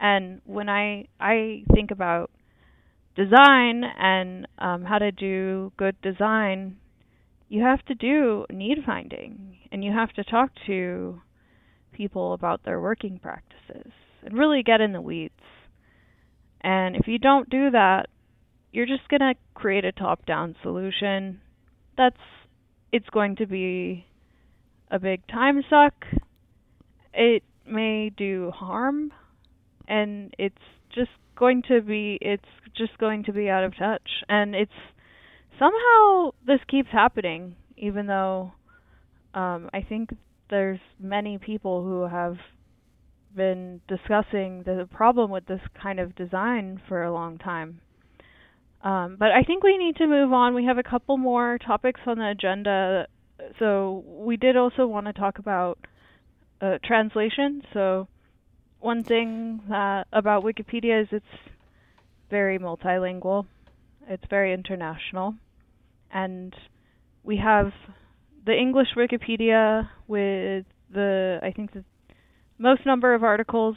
And when I I think about design and um, how to do good design, you have to do need finding, and you have to talk to people about their working practices and really get in the weeds. And if you don't do that, you're just going to create a top-down solution. That's, it's going to be a big time suck. It may do harm, and it's just going to be, it's just going to be out of touch. And it's somehow this keeps happening, even though um, I think there's many people who have been discussing the problem with this kind of design for a long time. Um, but I think we need to move on. We have a couple more topics on the agenda. So we did also want to talk about uh, translation. So one thing uh, about Wikipedia is it's very multilingual. It's very international. And we have the English Wikipedia with the, I think, the most number of articles,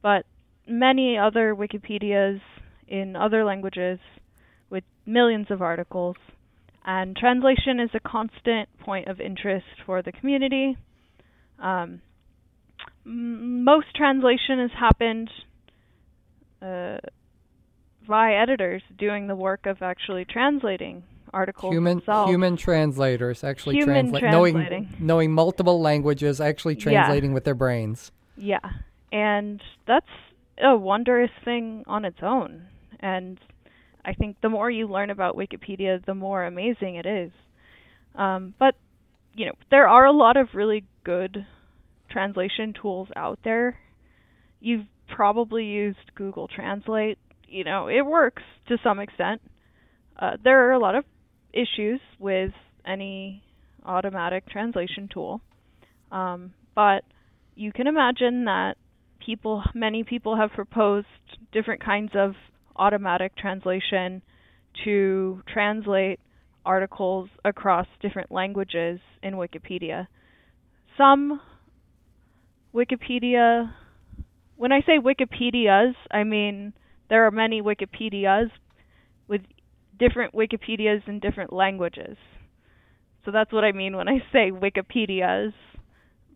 but many other Wikipedias in other languages with millions of articles, and translation is a constant point of interest for the community. Um, most translation has happened uh, by editors doing the work of actually translating articles human, themselves. Human translators actually human transla- translating. Knowing, knowing multiple languages, actually translating yeah. with their brains. Yeah, and that's a wondrous thing on its own. And I think the more you learn about Wikipedia, the more amazing it is. Um, but, you know, there are a lot of really good translation tools out there. You've probably used Google Translate. You know, it works to some extent. Uh, there are a lot of issues with any automatic translation tool. Um, but you can imagine that people, many people have proposed different kinds of automatic translation to translate articles across different languages in Wikipedia. Some Wikipedia, when I say Wikipedias, I mean there are many Wikipedias with different Wikipedias in different languages. So that's what I mean when I say Wikipedias.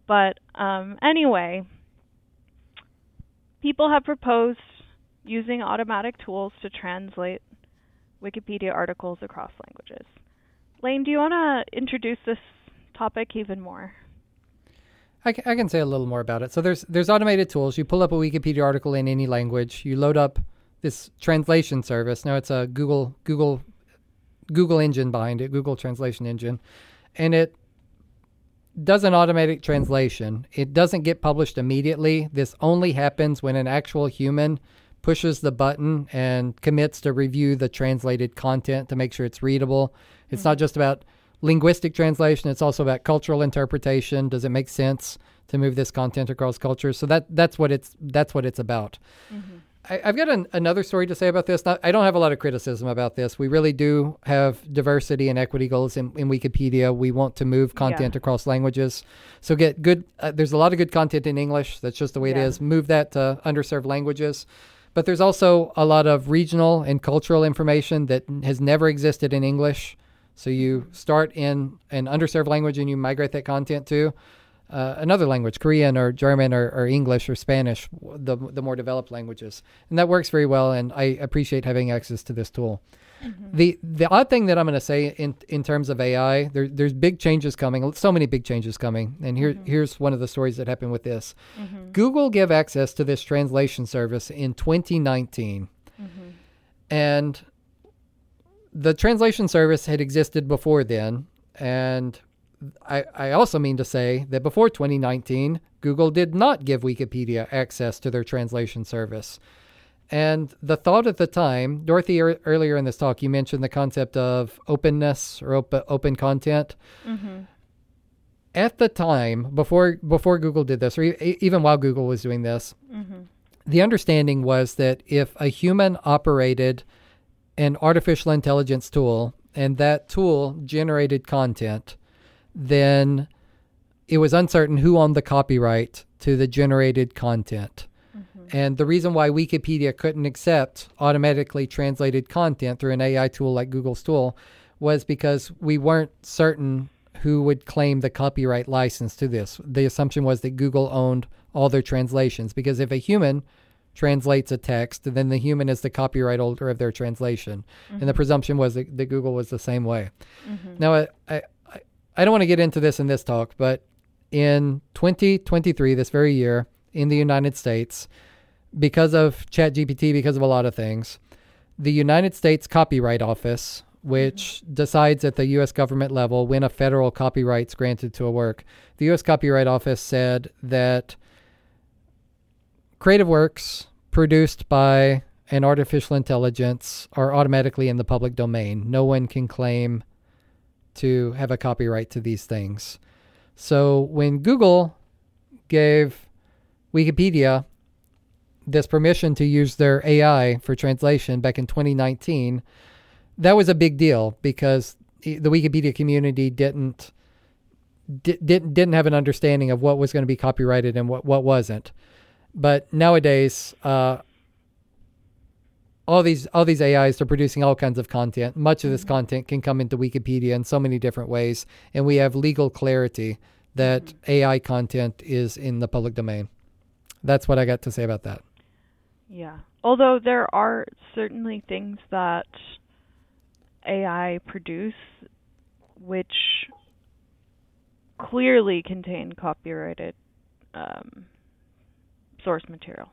But um, anyway, people have proposed using automatic tools to translate Wikipedia articles across languages. Lane, do you want to introduce this topic even more? I, I can say a little more about it. So there's there's automated tools. You pull up a Wikipedia article in any language. You load up this translation service. Now it's a Google Google Google engine behind it, Google Translation Engine, and it does an automatic translation. It doesn't get published immediately. This only happens when an actual human pushes the button and commits to review the translated content to make sure it's readable. It's mm-hmm. not just about linguistic translation. It's also about cultural interpretation. Does it make sense to move this content across cultures? So that that's what it's that's what it's about. Mm-hmm. I, I've got an, another story to say about this. Now, I don't have a lot of criticism about this. We really do have diversity and equity goals in, in Wikipedia. We want to move content yeah. across languages. So get good. Uh, there's a lot of good content in English. That's just the way yeah. it is. Move that to underserved languages. But there's also a lot of regional and cultural information that has never existed in English. So you start in an underserved language and you migrate that content to uh, another language, Korean or German or, or English or Spanish, the the more developed languages. And that works very well, and I appreciate having access to this tool. Mm-hmm. The the odd thing that I'm going to say in in terms of A I, there, there's big changes coming, so many big changes coming. And here mm-hmm. here's one of the stories that happened with this. Mm-hmm. Google gave access to this translation service in twenty nineteen. Mm-hmm. And the translation service had existed before then, and I, I also mean to say that before twenty nineteen, Google did not give Wikipedia access to their translation service. And the thought at the time, Dorothy, er, earlier in this talk, you mentioned the concept of openness or op- open content. Mm-hmm. At the time, before before Google did this, or e- even while Google was doing this, mm-hmm. the understanding was that if a human operated an artificial intelligence tool, and that tool generated content, then it was uncertain who owned the copyright to the generated content. Mm-hmm. And the reason why Wikipedia couldn't accept automatically translated content through an A I tool like Google's tool was because we weren't certain who would claim the copyright license to this. The assumption was that Google owned all their translations, because if a human translates a text, and then the human is the copyright holder of their translation. Mm-hmm. And the presumption was that, that Google was the same way. Mm-hmm. Now, I, I I don't want to get into this in this talk, but in twenty twenty-three, this very year, in the United States, because of ChatGPT, because of a lot of things, the United States Copyright Office, which mm-hmm. decides at the U S government level when a federal copyright's granted to a work, the U S Copyright Office said that creative works produced by an artificial intelligence are automatically in the public domain. No one can claim to have a copyright to these things. So when Google gave Wikipedia this permission to use their A I for translation back in twenty nineteen, that was a big deal because the Wikipedia community didn't di- didn't didn't have an understanding of what was going to be copyrighted and what, what wasn't. But nowadays, uh, all these all these A Is are producing all kinds of content. Much of this mm-hmm. content can come into Wikipedia in so many different ways, and we have legal clarity that mm-hmm. A I content is in the public domain. That's what I got to say about that. Yeah. Although there are certainly things that A I produce which clearly contain copyrighted um source material.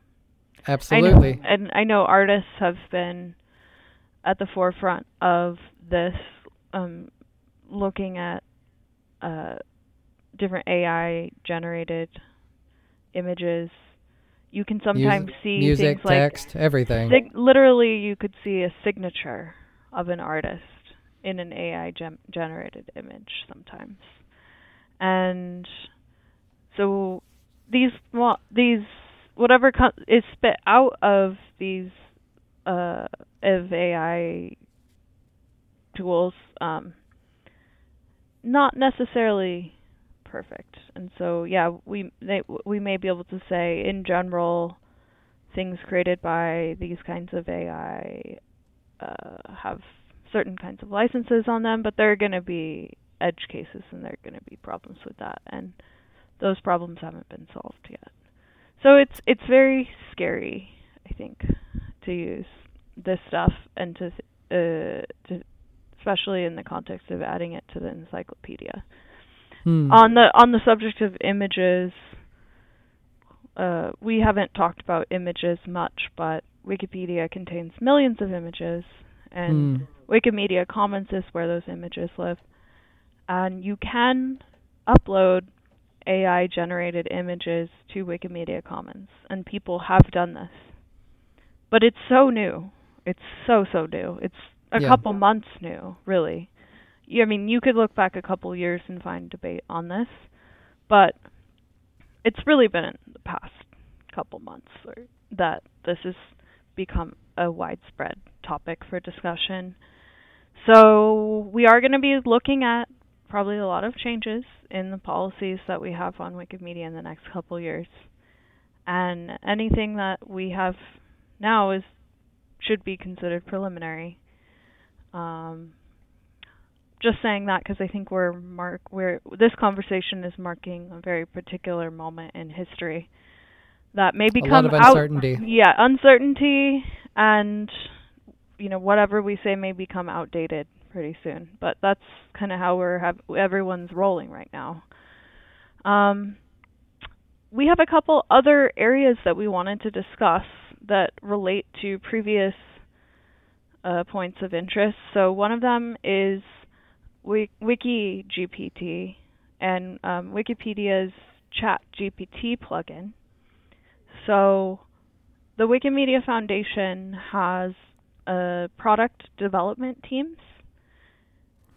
Absolutely. I know, and I know artists have been at the forefront of this, um, looking at uh, different A I-generated images. You can sometimes Mus- see music, things like... Music, text, everything. Sig- literally, you could see a signature of an artist in an A I-generated gem- image sometimes. And so these well, these... whatever com- is spit out of these uh, of A I tools, um, not necessarily perfect. And so, yeah, we they, we may be able to say, in general, things created by these kinds of A I uh, have certain kinds of licenses on them, but there are going to be edge cases and there are going to be problems with that. And those problems haven't been solved yet. So it's it's very scary, I think, to use this stuff and to, uh, to especially in the context of adding it to the encyclopedia. Hmm. On the on the subject of images, uh, we haven't talked about images much, but Wikipedia contains millions of images, and hmm. Wikimedia Commons is where those images live. And you can upload A I-generated images to Wikimedia Commons, and people have done this. But it's so new. It's so, so new. It's a yeah. couple months new, really. I mean, you could look back a couple years and find debate on this, but it's really been in the past couple months that this has become a widespread topic for discussion. So we are going to be looking at probably a lot of changes in the policies that we have on Wikimedia in the next couple years. And anything that we have now is should be considered preliminary. Um, just saying that because I think we're mark we're this conversation is marking a very particular moment in history that may become a lot of uncertainty. Out, yeah, uncertainty, and you know whatever we say may become outdated pretty soon. But that's kind of how we're have, everyone's rolling right now. Um, we have a couple other areas that we wanted to discuss that relate to previous uh, points of interest. So one of them is WikiGPT and um, Wikipedia's ChatGPT plugin. So the Wikimedia Foundation has uh, product development teams,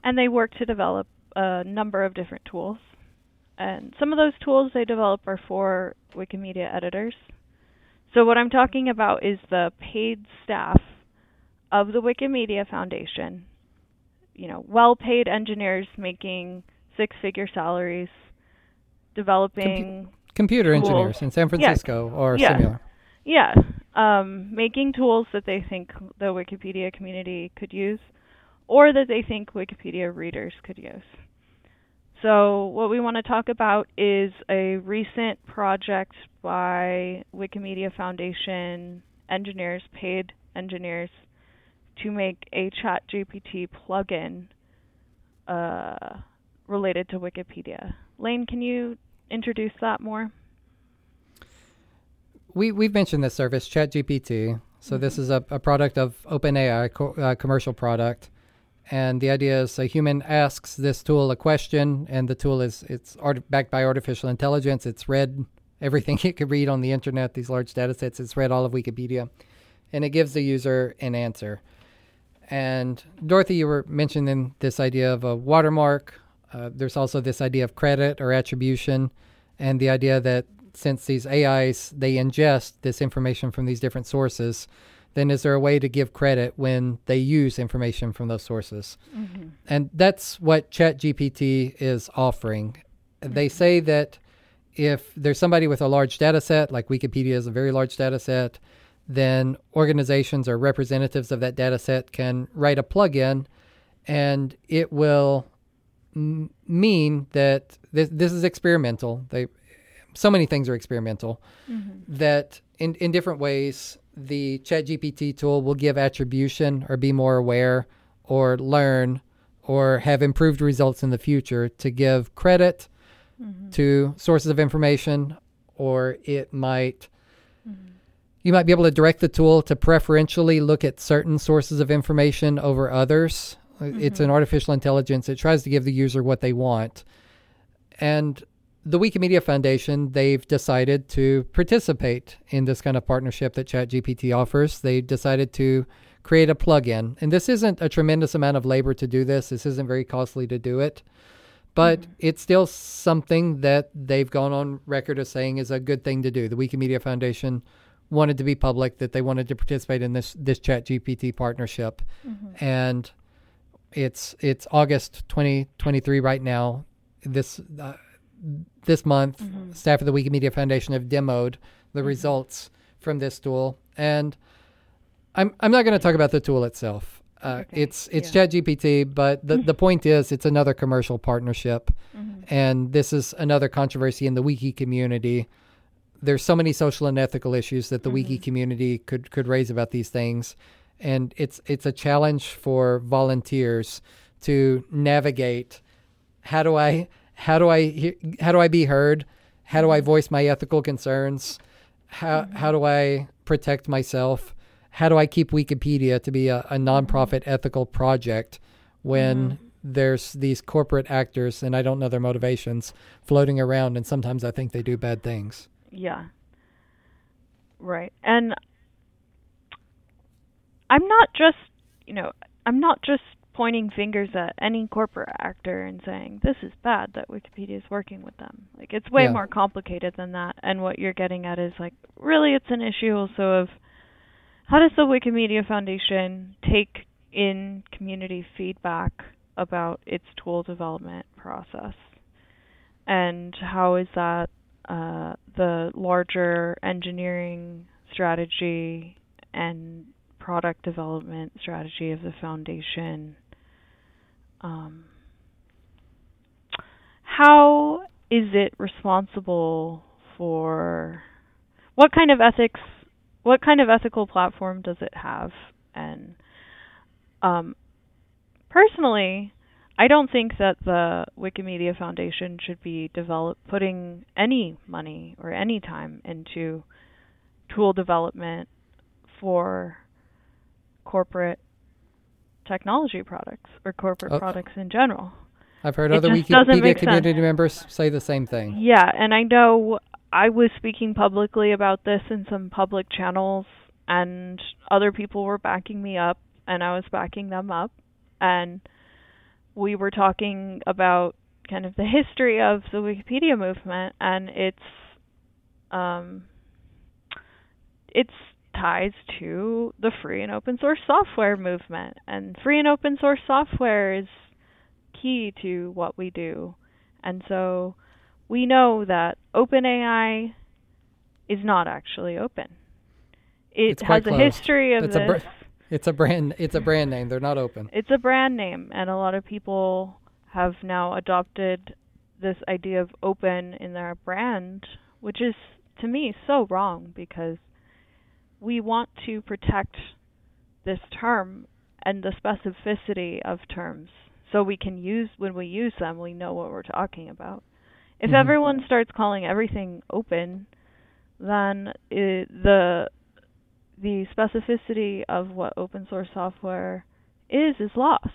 and they work to develop a number of different tools. And some of those tools they develop are for Wikimedia editors. So what I'm talking about is the paid staff of the Wikimedia Foundation. You know, well-paid engineers making six-figure salaries, developing Com- computer tools. engineers in San Francisco yeah. or yeah. similar. Yeah, um, making tools that they think the Wikipedia community could use, or that they think Wikipedia readers could use. So what we want to talk about is a recent project by Wikimedia Foundation engineers, paid engineers, to make a ChatGPT plugin uh, related to Wikipedia. Lane, can you introduce that more? We, we've mentioned this service, ChatGPT. So mm-hmm. this is a, a product of OpenAI, co- uh, commercial product. And the idea is a human asks this tool a question, and the tool is it's art- backed by artificial intelligence. It's read everything it could read on the internet, these large data sets. It's read all of Wikipedia, and it gives the user an answer. And Dorothy, you were mentioning this idea of a watermark. Uh, there's also this idea of credit or attribution, and the idea that since these A Is, they ingest this information from these different sources, then is there a way to give credit when they use information from those sources? Mm-hmm. And that's what ChatGPT is offering. Mm-hmm. They say that if there's somebody with a large data set, like Wikipedia is a very large data set, then organizations or representatives of that data set can write a plugin, and it will m- mean that this, this is experimental. They, so many things are experimental, mm-hmm. that in, in different ways, the ChatGPT tool will give attribution or be more aware or learn or have improved results in the future to give credit mm-hmm. to sources of information, or it might, mm-hmm. you might be able to direct the tool to preferentially look at certain sources of information over others. Mm-hmm. It's an artificial intelligence. It tries to give the user what they want. And the Wikimedia Foundation, they've decided to participate in this kind of partnership that ChatGPT offers. They decided to create a plugin. And this isn't a tremendous amount of labor to do this. This isn't very costly to do it. But mm-hmm. it's still something that they've gone on record as saying is a good thing to do. The Wikimedia Foundation wanted to be public, that they wanted to participate in this, this ChatGPT partnership. Mm-hmm. And it's it's August twenty twenty-three right now. This... Uh, This month, mm-hmm. staff of the Wikimedia Foundation have demoed the mm-hmm. results from this tool, and I'm I'm not going to talk about the tool itself. Uh, okay. It's it's yeah. ChatGPT, but the, the point is it's another commercial partnership, mm-hmm. and this is another controversy in the Wiki community. There's so many social and ethical issues that the mm-hmm. Wiki community could could raise about these things, and it's it's a challenge for volunteers to navigate. How do I how do I how do I be heard? How do I voice my ethical concerns? How how do I protect myself? How do I keep Wikipedia to be a, a nonprofit ethical project when mm-hmm. there's these corporate actors, and I don't know their motivations, floating around, and sometimes I think they do bad things. Yeah. Right. And I'm not just, you know, I'm not just pointing fingers at any corporate actor and saying, this is bad that Wikipedia is working with them. Like, it's way yeah. more complicated than that. And what you're getting at is, like, really it's an issue also of how does the Wikimedia Foundation take in community feedback about its tool development process? And how is that uh, the larger engineering strategy and product development strategy of the foundation? Um, how is it responsible for what kind of ethics, what kind of ethical platform does it have? And um, personally, I don't think that the Wikimedia Foundation should be develop putting any money or any time into tool development for corporate technology products or corporate oh. products in general. I've heard it other Wikipedia community sense. members say the same thing. Yeah, and I know I was speaking publicly about this in some public channels, and other people were backing me up, and I was backing them up. And we were talking about kind of the history of the Wikipedia movement and its um, its ties to the free and open source software movement. And free and open source software is key to what we do. And so we know that OpenAI is not actually open. It it's has a history of it's this. It's a brand. It's a brand name. They're not open. It's a brand name, and a lot of people have now adopted this idea of open in their brand, which is, to me, so wrong, because we want to protect this term and the specificity of terms, so we can use when we use them, we know what we're talking about. If mm-hmm. everyone starts calling everything open, then it, the the specificity of what open source software is is lost.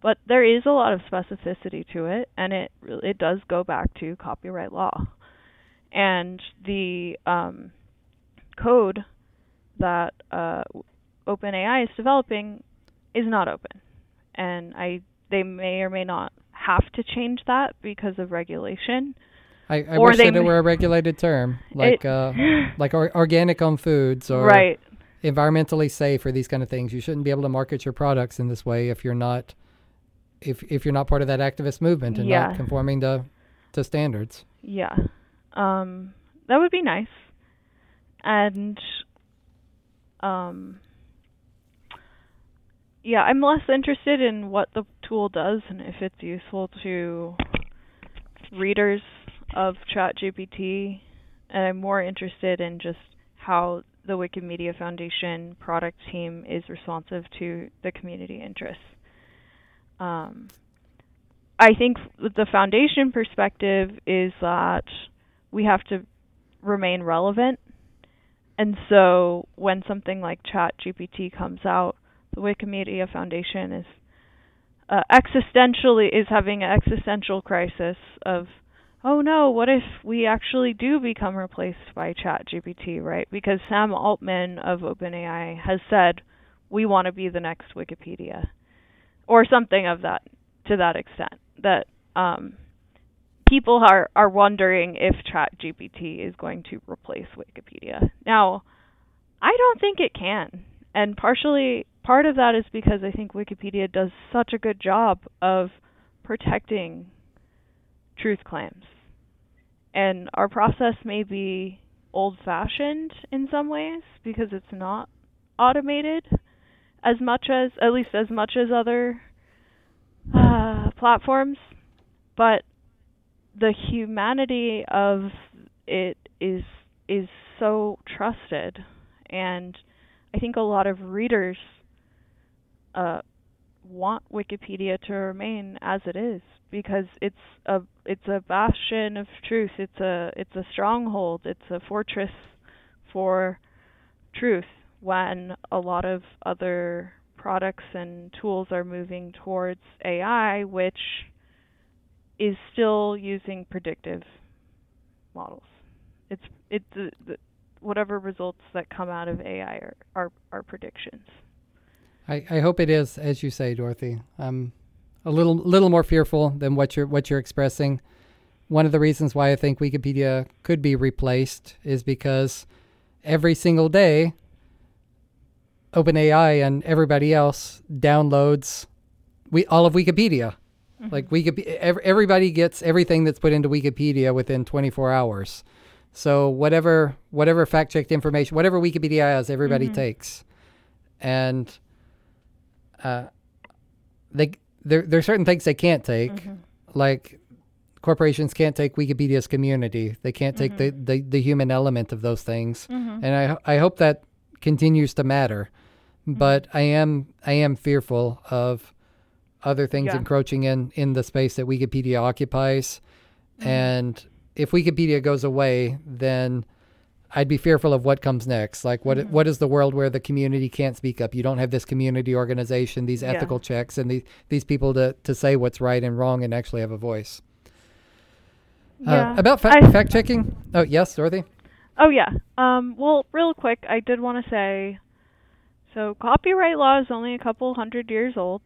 But there is a lot of specificity to it, and it it does go back to copyright law. And the um, code that uh, OpenAI is developing is not open. And I they may or may not have to change that because of regulation. I, I wish that it were a regulated term, like it, uh, like or, organic on foods or right. environmentally safe or these kind of things. You shouldn't be able to market your products in this way if you're not if if you're not part of that activist movement and yeah. not conforming to to standards. Yeah, um, that would be nice. And um, yeah, I'm less interested in what the tool does and if it's useful to readers of ChatGPT, and I'm more interested in just how the Wikimedia Foundation product team is responsive to the community interests. Um, I think the foundation perspective is that we have to remain relevant, and so when something like ChatGPT comes out, the Wikimedia Foundation is uh, existentially is having an existential crisis of, oh no, what if we actually do become replaced by ChatGPT, right? Because Sam Altman of OpenAI has said, we want to be the next Wikipedia, or something of that, to that extent, that um, people are, are wondering if ChatGPT is going to replace Wikipedia. Now, I don't think it can. And partially, part of that is because I think Wikipedia does such a good job of protecting truth claims. And our process may be old-fashioned in some ways because it's not automated as much as, at least as much as other uh, platforms. But the humanity of it is is so trusted, and I think a lot of readers uh, want Wikipedia to remain as it is because it's a it's a bastion of truth. It's a it's a stronghold. It's a fortress for truth when a lot of other products and tools are moving towards A I, which is still using predictive models. It's it's the, the, whatever results that come out of A I are are, are predictions. I, I hope it is, as you say, Dorothy. I'm a little little more fearful than what you're what you're expressing. One of the reasons why I think Wikipedia could be replaced is because every single day, OpenAI and everybody else downloads we all of Wikipedia. Mm-hmm. Like Wikipedia, everybody gets everything that's put into Wikipedia within twenty-four hours. So whatever whatever fact-checked information, whatever Wikipedia has, everybody mm-hmm. takes, and. Uh, they there there are certain things they can't take, mm-hmm. like corporations can't take Wikipedia's community. They can't take mm-hmm. the, the, the human element of those things, mm-hmm. and I I hope that continues to matter. Mm-hmm. But I am I am fearful of other things yeah. encroaching in, in the space that Wikipedia occupies, mm-hmm. and if Wikipedia goes away, then. I'd be fearful of what comes next. Like, what mm-hmm. what is the world where the community can't speak up? You don't have this community organization, these ethical yeah. checks, and these these people to, to say what's right and wrong and actually have a voice. Yeah. Uh, about fa- I, fact-checking? Oh, yes, Dorothy? Oh, yeah. Um, well, real quick, I did want to say, so copyright law is only a couple hundred years old,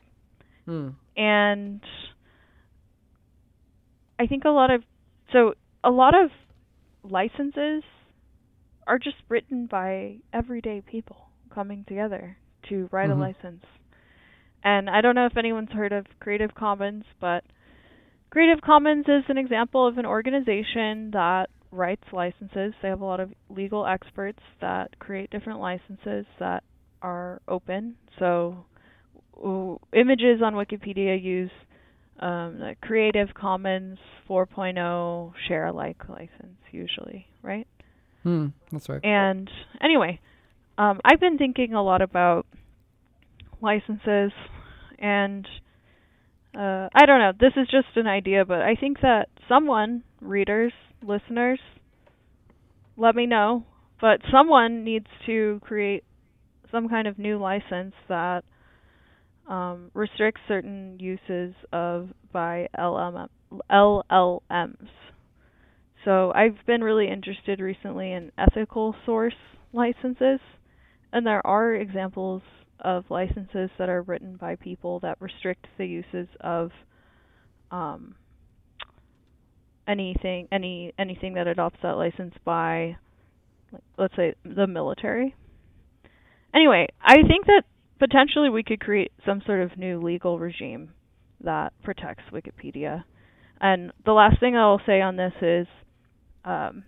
hmm. and I think a lot of, so a lot of licenses are just written by everyday people coming together to write mm-hmm. a license. And I don't know if anyone's heard of Creative Commons, but Creative Commons is an example of an organization that writes licenses. They have a lot of legal experts that create different licenses that are open. So w- images on Wikipedia use um, the Creative Commons four point oh share-alike license usually, right? Mm, that's right. And anyway, um, I've been thinking a lot about licenses, and uh, I don't know. This is just an idea, but I think that someone, readers, listeners, let me know, but someone needs to create some kind of new license that um, restricts certain uses of by L L Ms. So I've been really interested recently in ethical source licenses, and there are examples of licenses that are written by people that restrict the uses of um, anything, any anything that adopts that license by, let's say, the military. Anyway, I think that potentially we could create some sort of new legal regime that protects Wikipedia. And the last thing I'll say on this is, Um,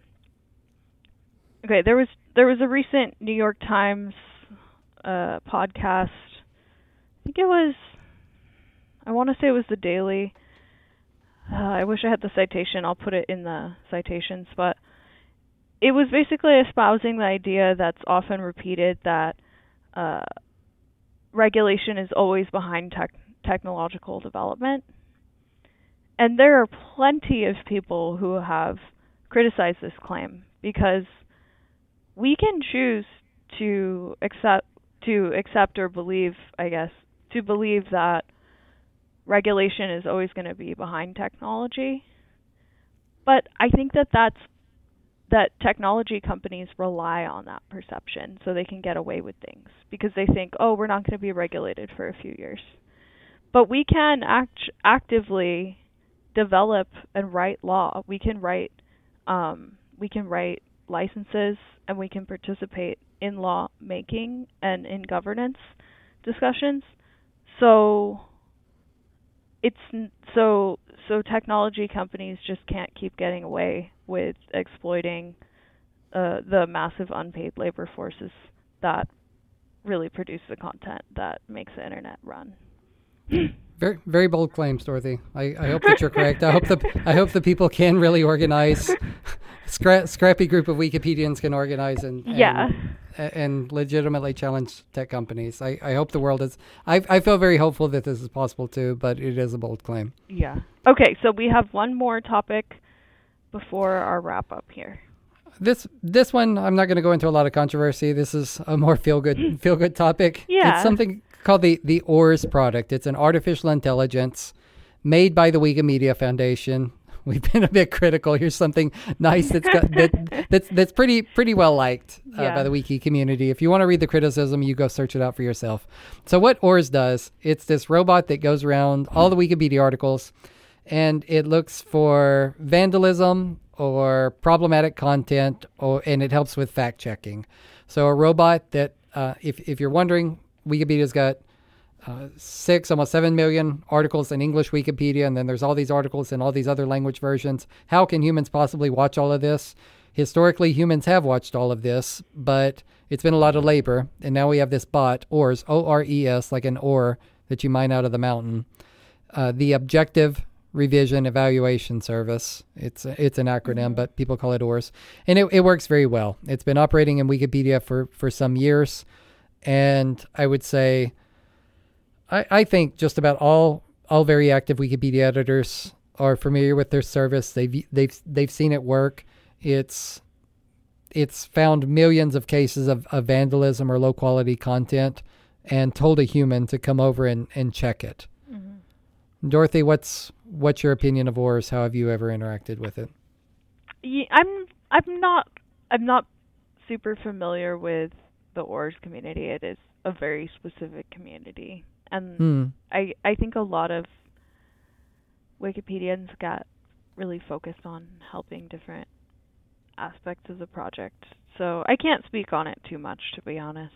okay, there was there was a recent New York Times uh, podcast. I think it was, I want to say it was The Daily. Uh, I wish I had the citation. I'll put it in the citations. But it was basically espousing the idea that's often repeated that uh, regulation is always behind tech- technological development. And there are plenty of people who have criticize this claim because we can choose to accept to accept or believe, I guess, to believe that regulation is always going to be behind technology. But I think that that's that technology companies rely on that perception so they can get away with things because they think, oh, we're not going to be regulated for a few years. But we can act, actively develop and write law. We can write Um, we can write licenses, and we can participate in law making and in governance discussions. So it's so so technology companies just can't keep getting away with exploiting uh, the massive unpaid labor forces that really produce the content that makes the internet run. Very, very bold claims, Dorothy. I, I hope that you're correct. I hope the I hope the people can really organize. Scra- scrappy group of Wikipedians can organize and, and yeah. and legitimately challenge tech companies. I, I hope the world is, I, I feel very hopeful that this is possible too, but it is a bold claim. Yeah. Okay, so we have one more topic before our wrap up here. This this one, I'm not going to go into a lot of controversy. This is a more feel-good feel good topic. Yeah. It's something called the, the ORES product. It's an artificial intelligence made by the Wikimedia Foundation. We've been a bit critical. Here's something nice that's got, that, that's that's pretty pretty well liked uh, yeah. by the Wiki community. If you want to read the criticism, you go search it out for yourself. So what ORES does, it's this robot that goes around all the Wikipedia articles, and it looks for vandalism or problematic content, or and it helps with fact checking. So a robot that, uh, if if you're wondering, Wikipedia's got Uh, six, almost seven million articles in English Wikipedia, and then there's all these articles in all these other language versions. How can humans possibly watch all of this? Historically, humans have watched all of this, but it's been a lot of labor, and now we have this bot, ORES, O R E S, like an ore that you mine out of the mountain. Uh, the Objective Revision Evaluation Service. It's it's an acronym, but people call it ORES. And it, it works very well. It's been operating in Wikipedia for, for some years, and I would say... I think just about all all very active Wikipedia editors are familiar with their service. They've they've they've seen it work. It's it's found millions of cases of, of vandalism or low quality content, and told a human to come over and, and check it. Mm-hmm. Dorothy, what's what's your opinion of ORES? How have you ever interacted with it? Yeah, I'm I'm not I'm not super familiar with the ORES community. It is a very specific community. And mm. I, I think a lot of Wikipedians got really focused on helping different aspects of the project. So I can't speak on it too much, to be honest.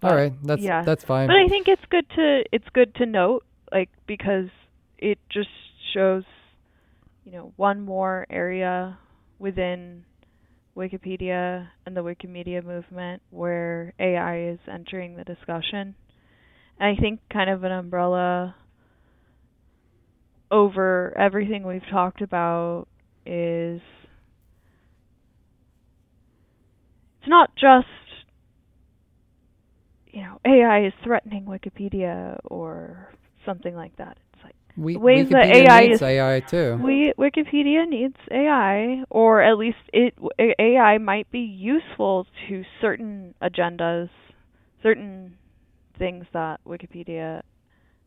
But, all right, that's yeah. that's fine. But I think it's good to it's good to note, like, because it just shows, you know, one more area within Wikipedia and the Wikimedia movement where A I is entering the discussion. I think kind of an umbrella over everything we've talked about is it's not just, you know, A I is threatening Wikipedia or something like that. It's like we, the ways Wikipedia that A I needs is, A I too. We Wikipedia needs A I, or at least it A I might be useful to certain agendas, certain things that Wikipedia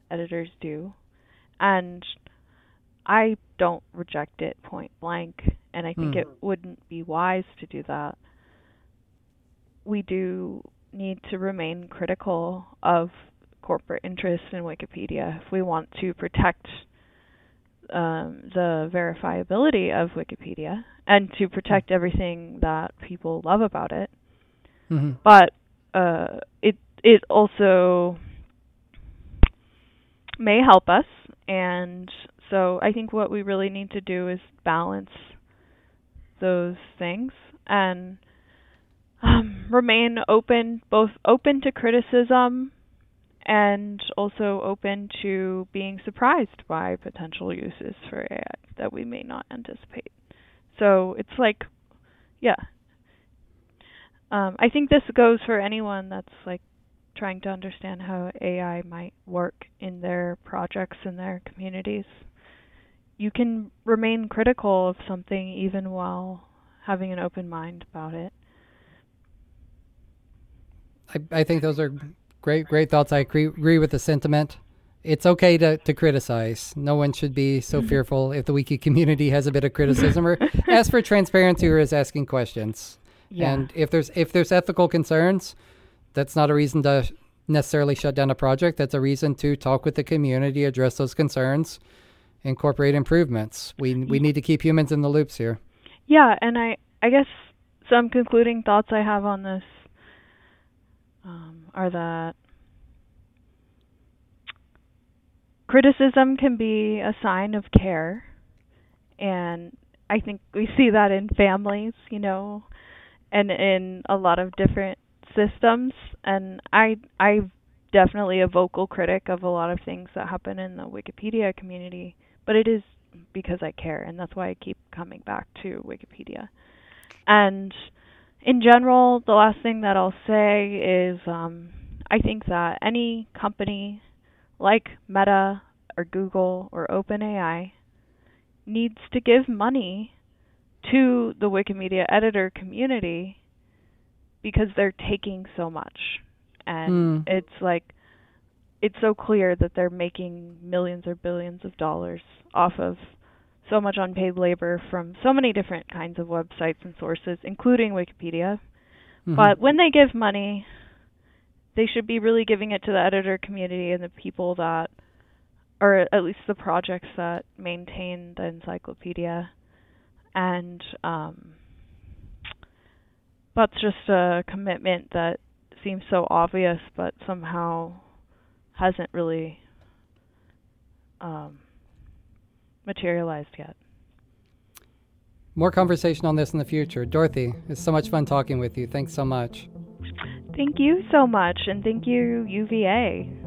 editors do, and I don't reject it point blank, and I think mm. it wouldn't be wise to do that. We do need to remain critical of corporate interests in Wikipedia if we want to protect um, the verifiability of Wikipedia and to protect everything that people love about it. Mm-hmm. But uh, it It also may help us, and so I think what we really need to do is balance those things and um, remain open, both open to criticism and also open to being surprised by potential uses for A I that we may not anticipate. So it's like, yeah. Um, I think this goes for anyone that's like, trying to understand how A I might work in their projects and their communities. You can remain critical of something even while having an open mind about it. I, I think those are great, great thoughts. I agree, agree with the sentiment. It's okay to, to criticize. No one should be so fearful if the Wiki community has a bit of criticism or ask for transparency or is asking questions. Yeah. And if there's if there's ethical concerns, that's not a reason to necessarily shut down a project. That's a reason to talk with the community, address those concerns, incorporate improvements. We we need to keep humans in the loops here. Yeah, and I, I guess some concluding thoughts I have on this um, are that criticism can be a sign of care. And I think we see that in families, you know, and in a lot of different systems, and I I'm definitely a vocal critic of a lot of things that happen in the Wikipedia community, but it is because I care, and that's why I keep coming back to Wikipedia. And in general, the last thing that I'll say is um, I think that any company like Meta or Google or OpenAI needs to give money to the Wikimedia editor community because they're taking so much. And mm. it's like, it's so clear that they're making millions or billions of dollars off of so much unpaid labor from so many different kinds of websites and sources, including Wikipedia. Mm-hmm. But when they give money, they should be really giving it to the editor community and the people that, or at least the projects that maintain the encyclopedia. And um, that's just a commitment that seems so obvious, but somehow hasn't really um, materialized yet. More conversation on this in the future. Dorothy, it's so much fun talking with you. Thanks so much. Thank you so much, and thank you, U V A.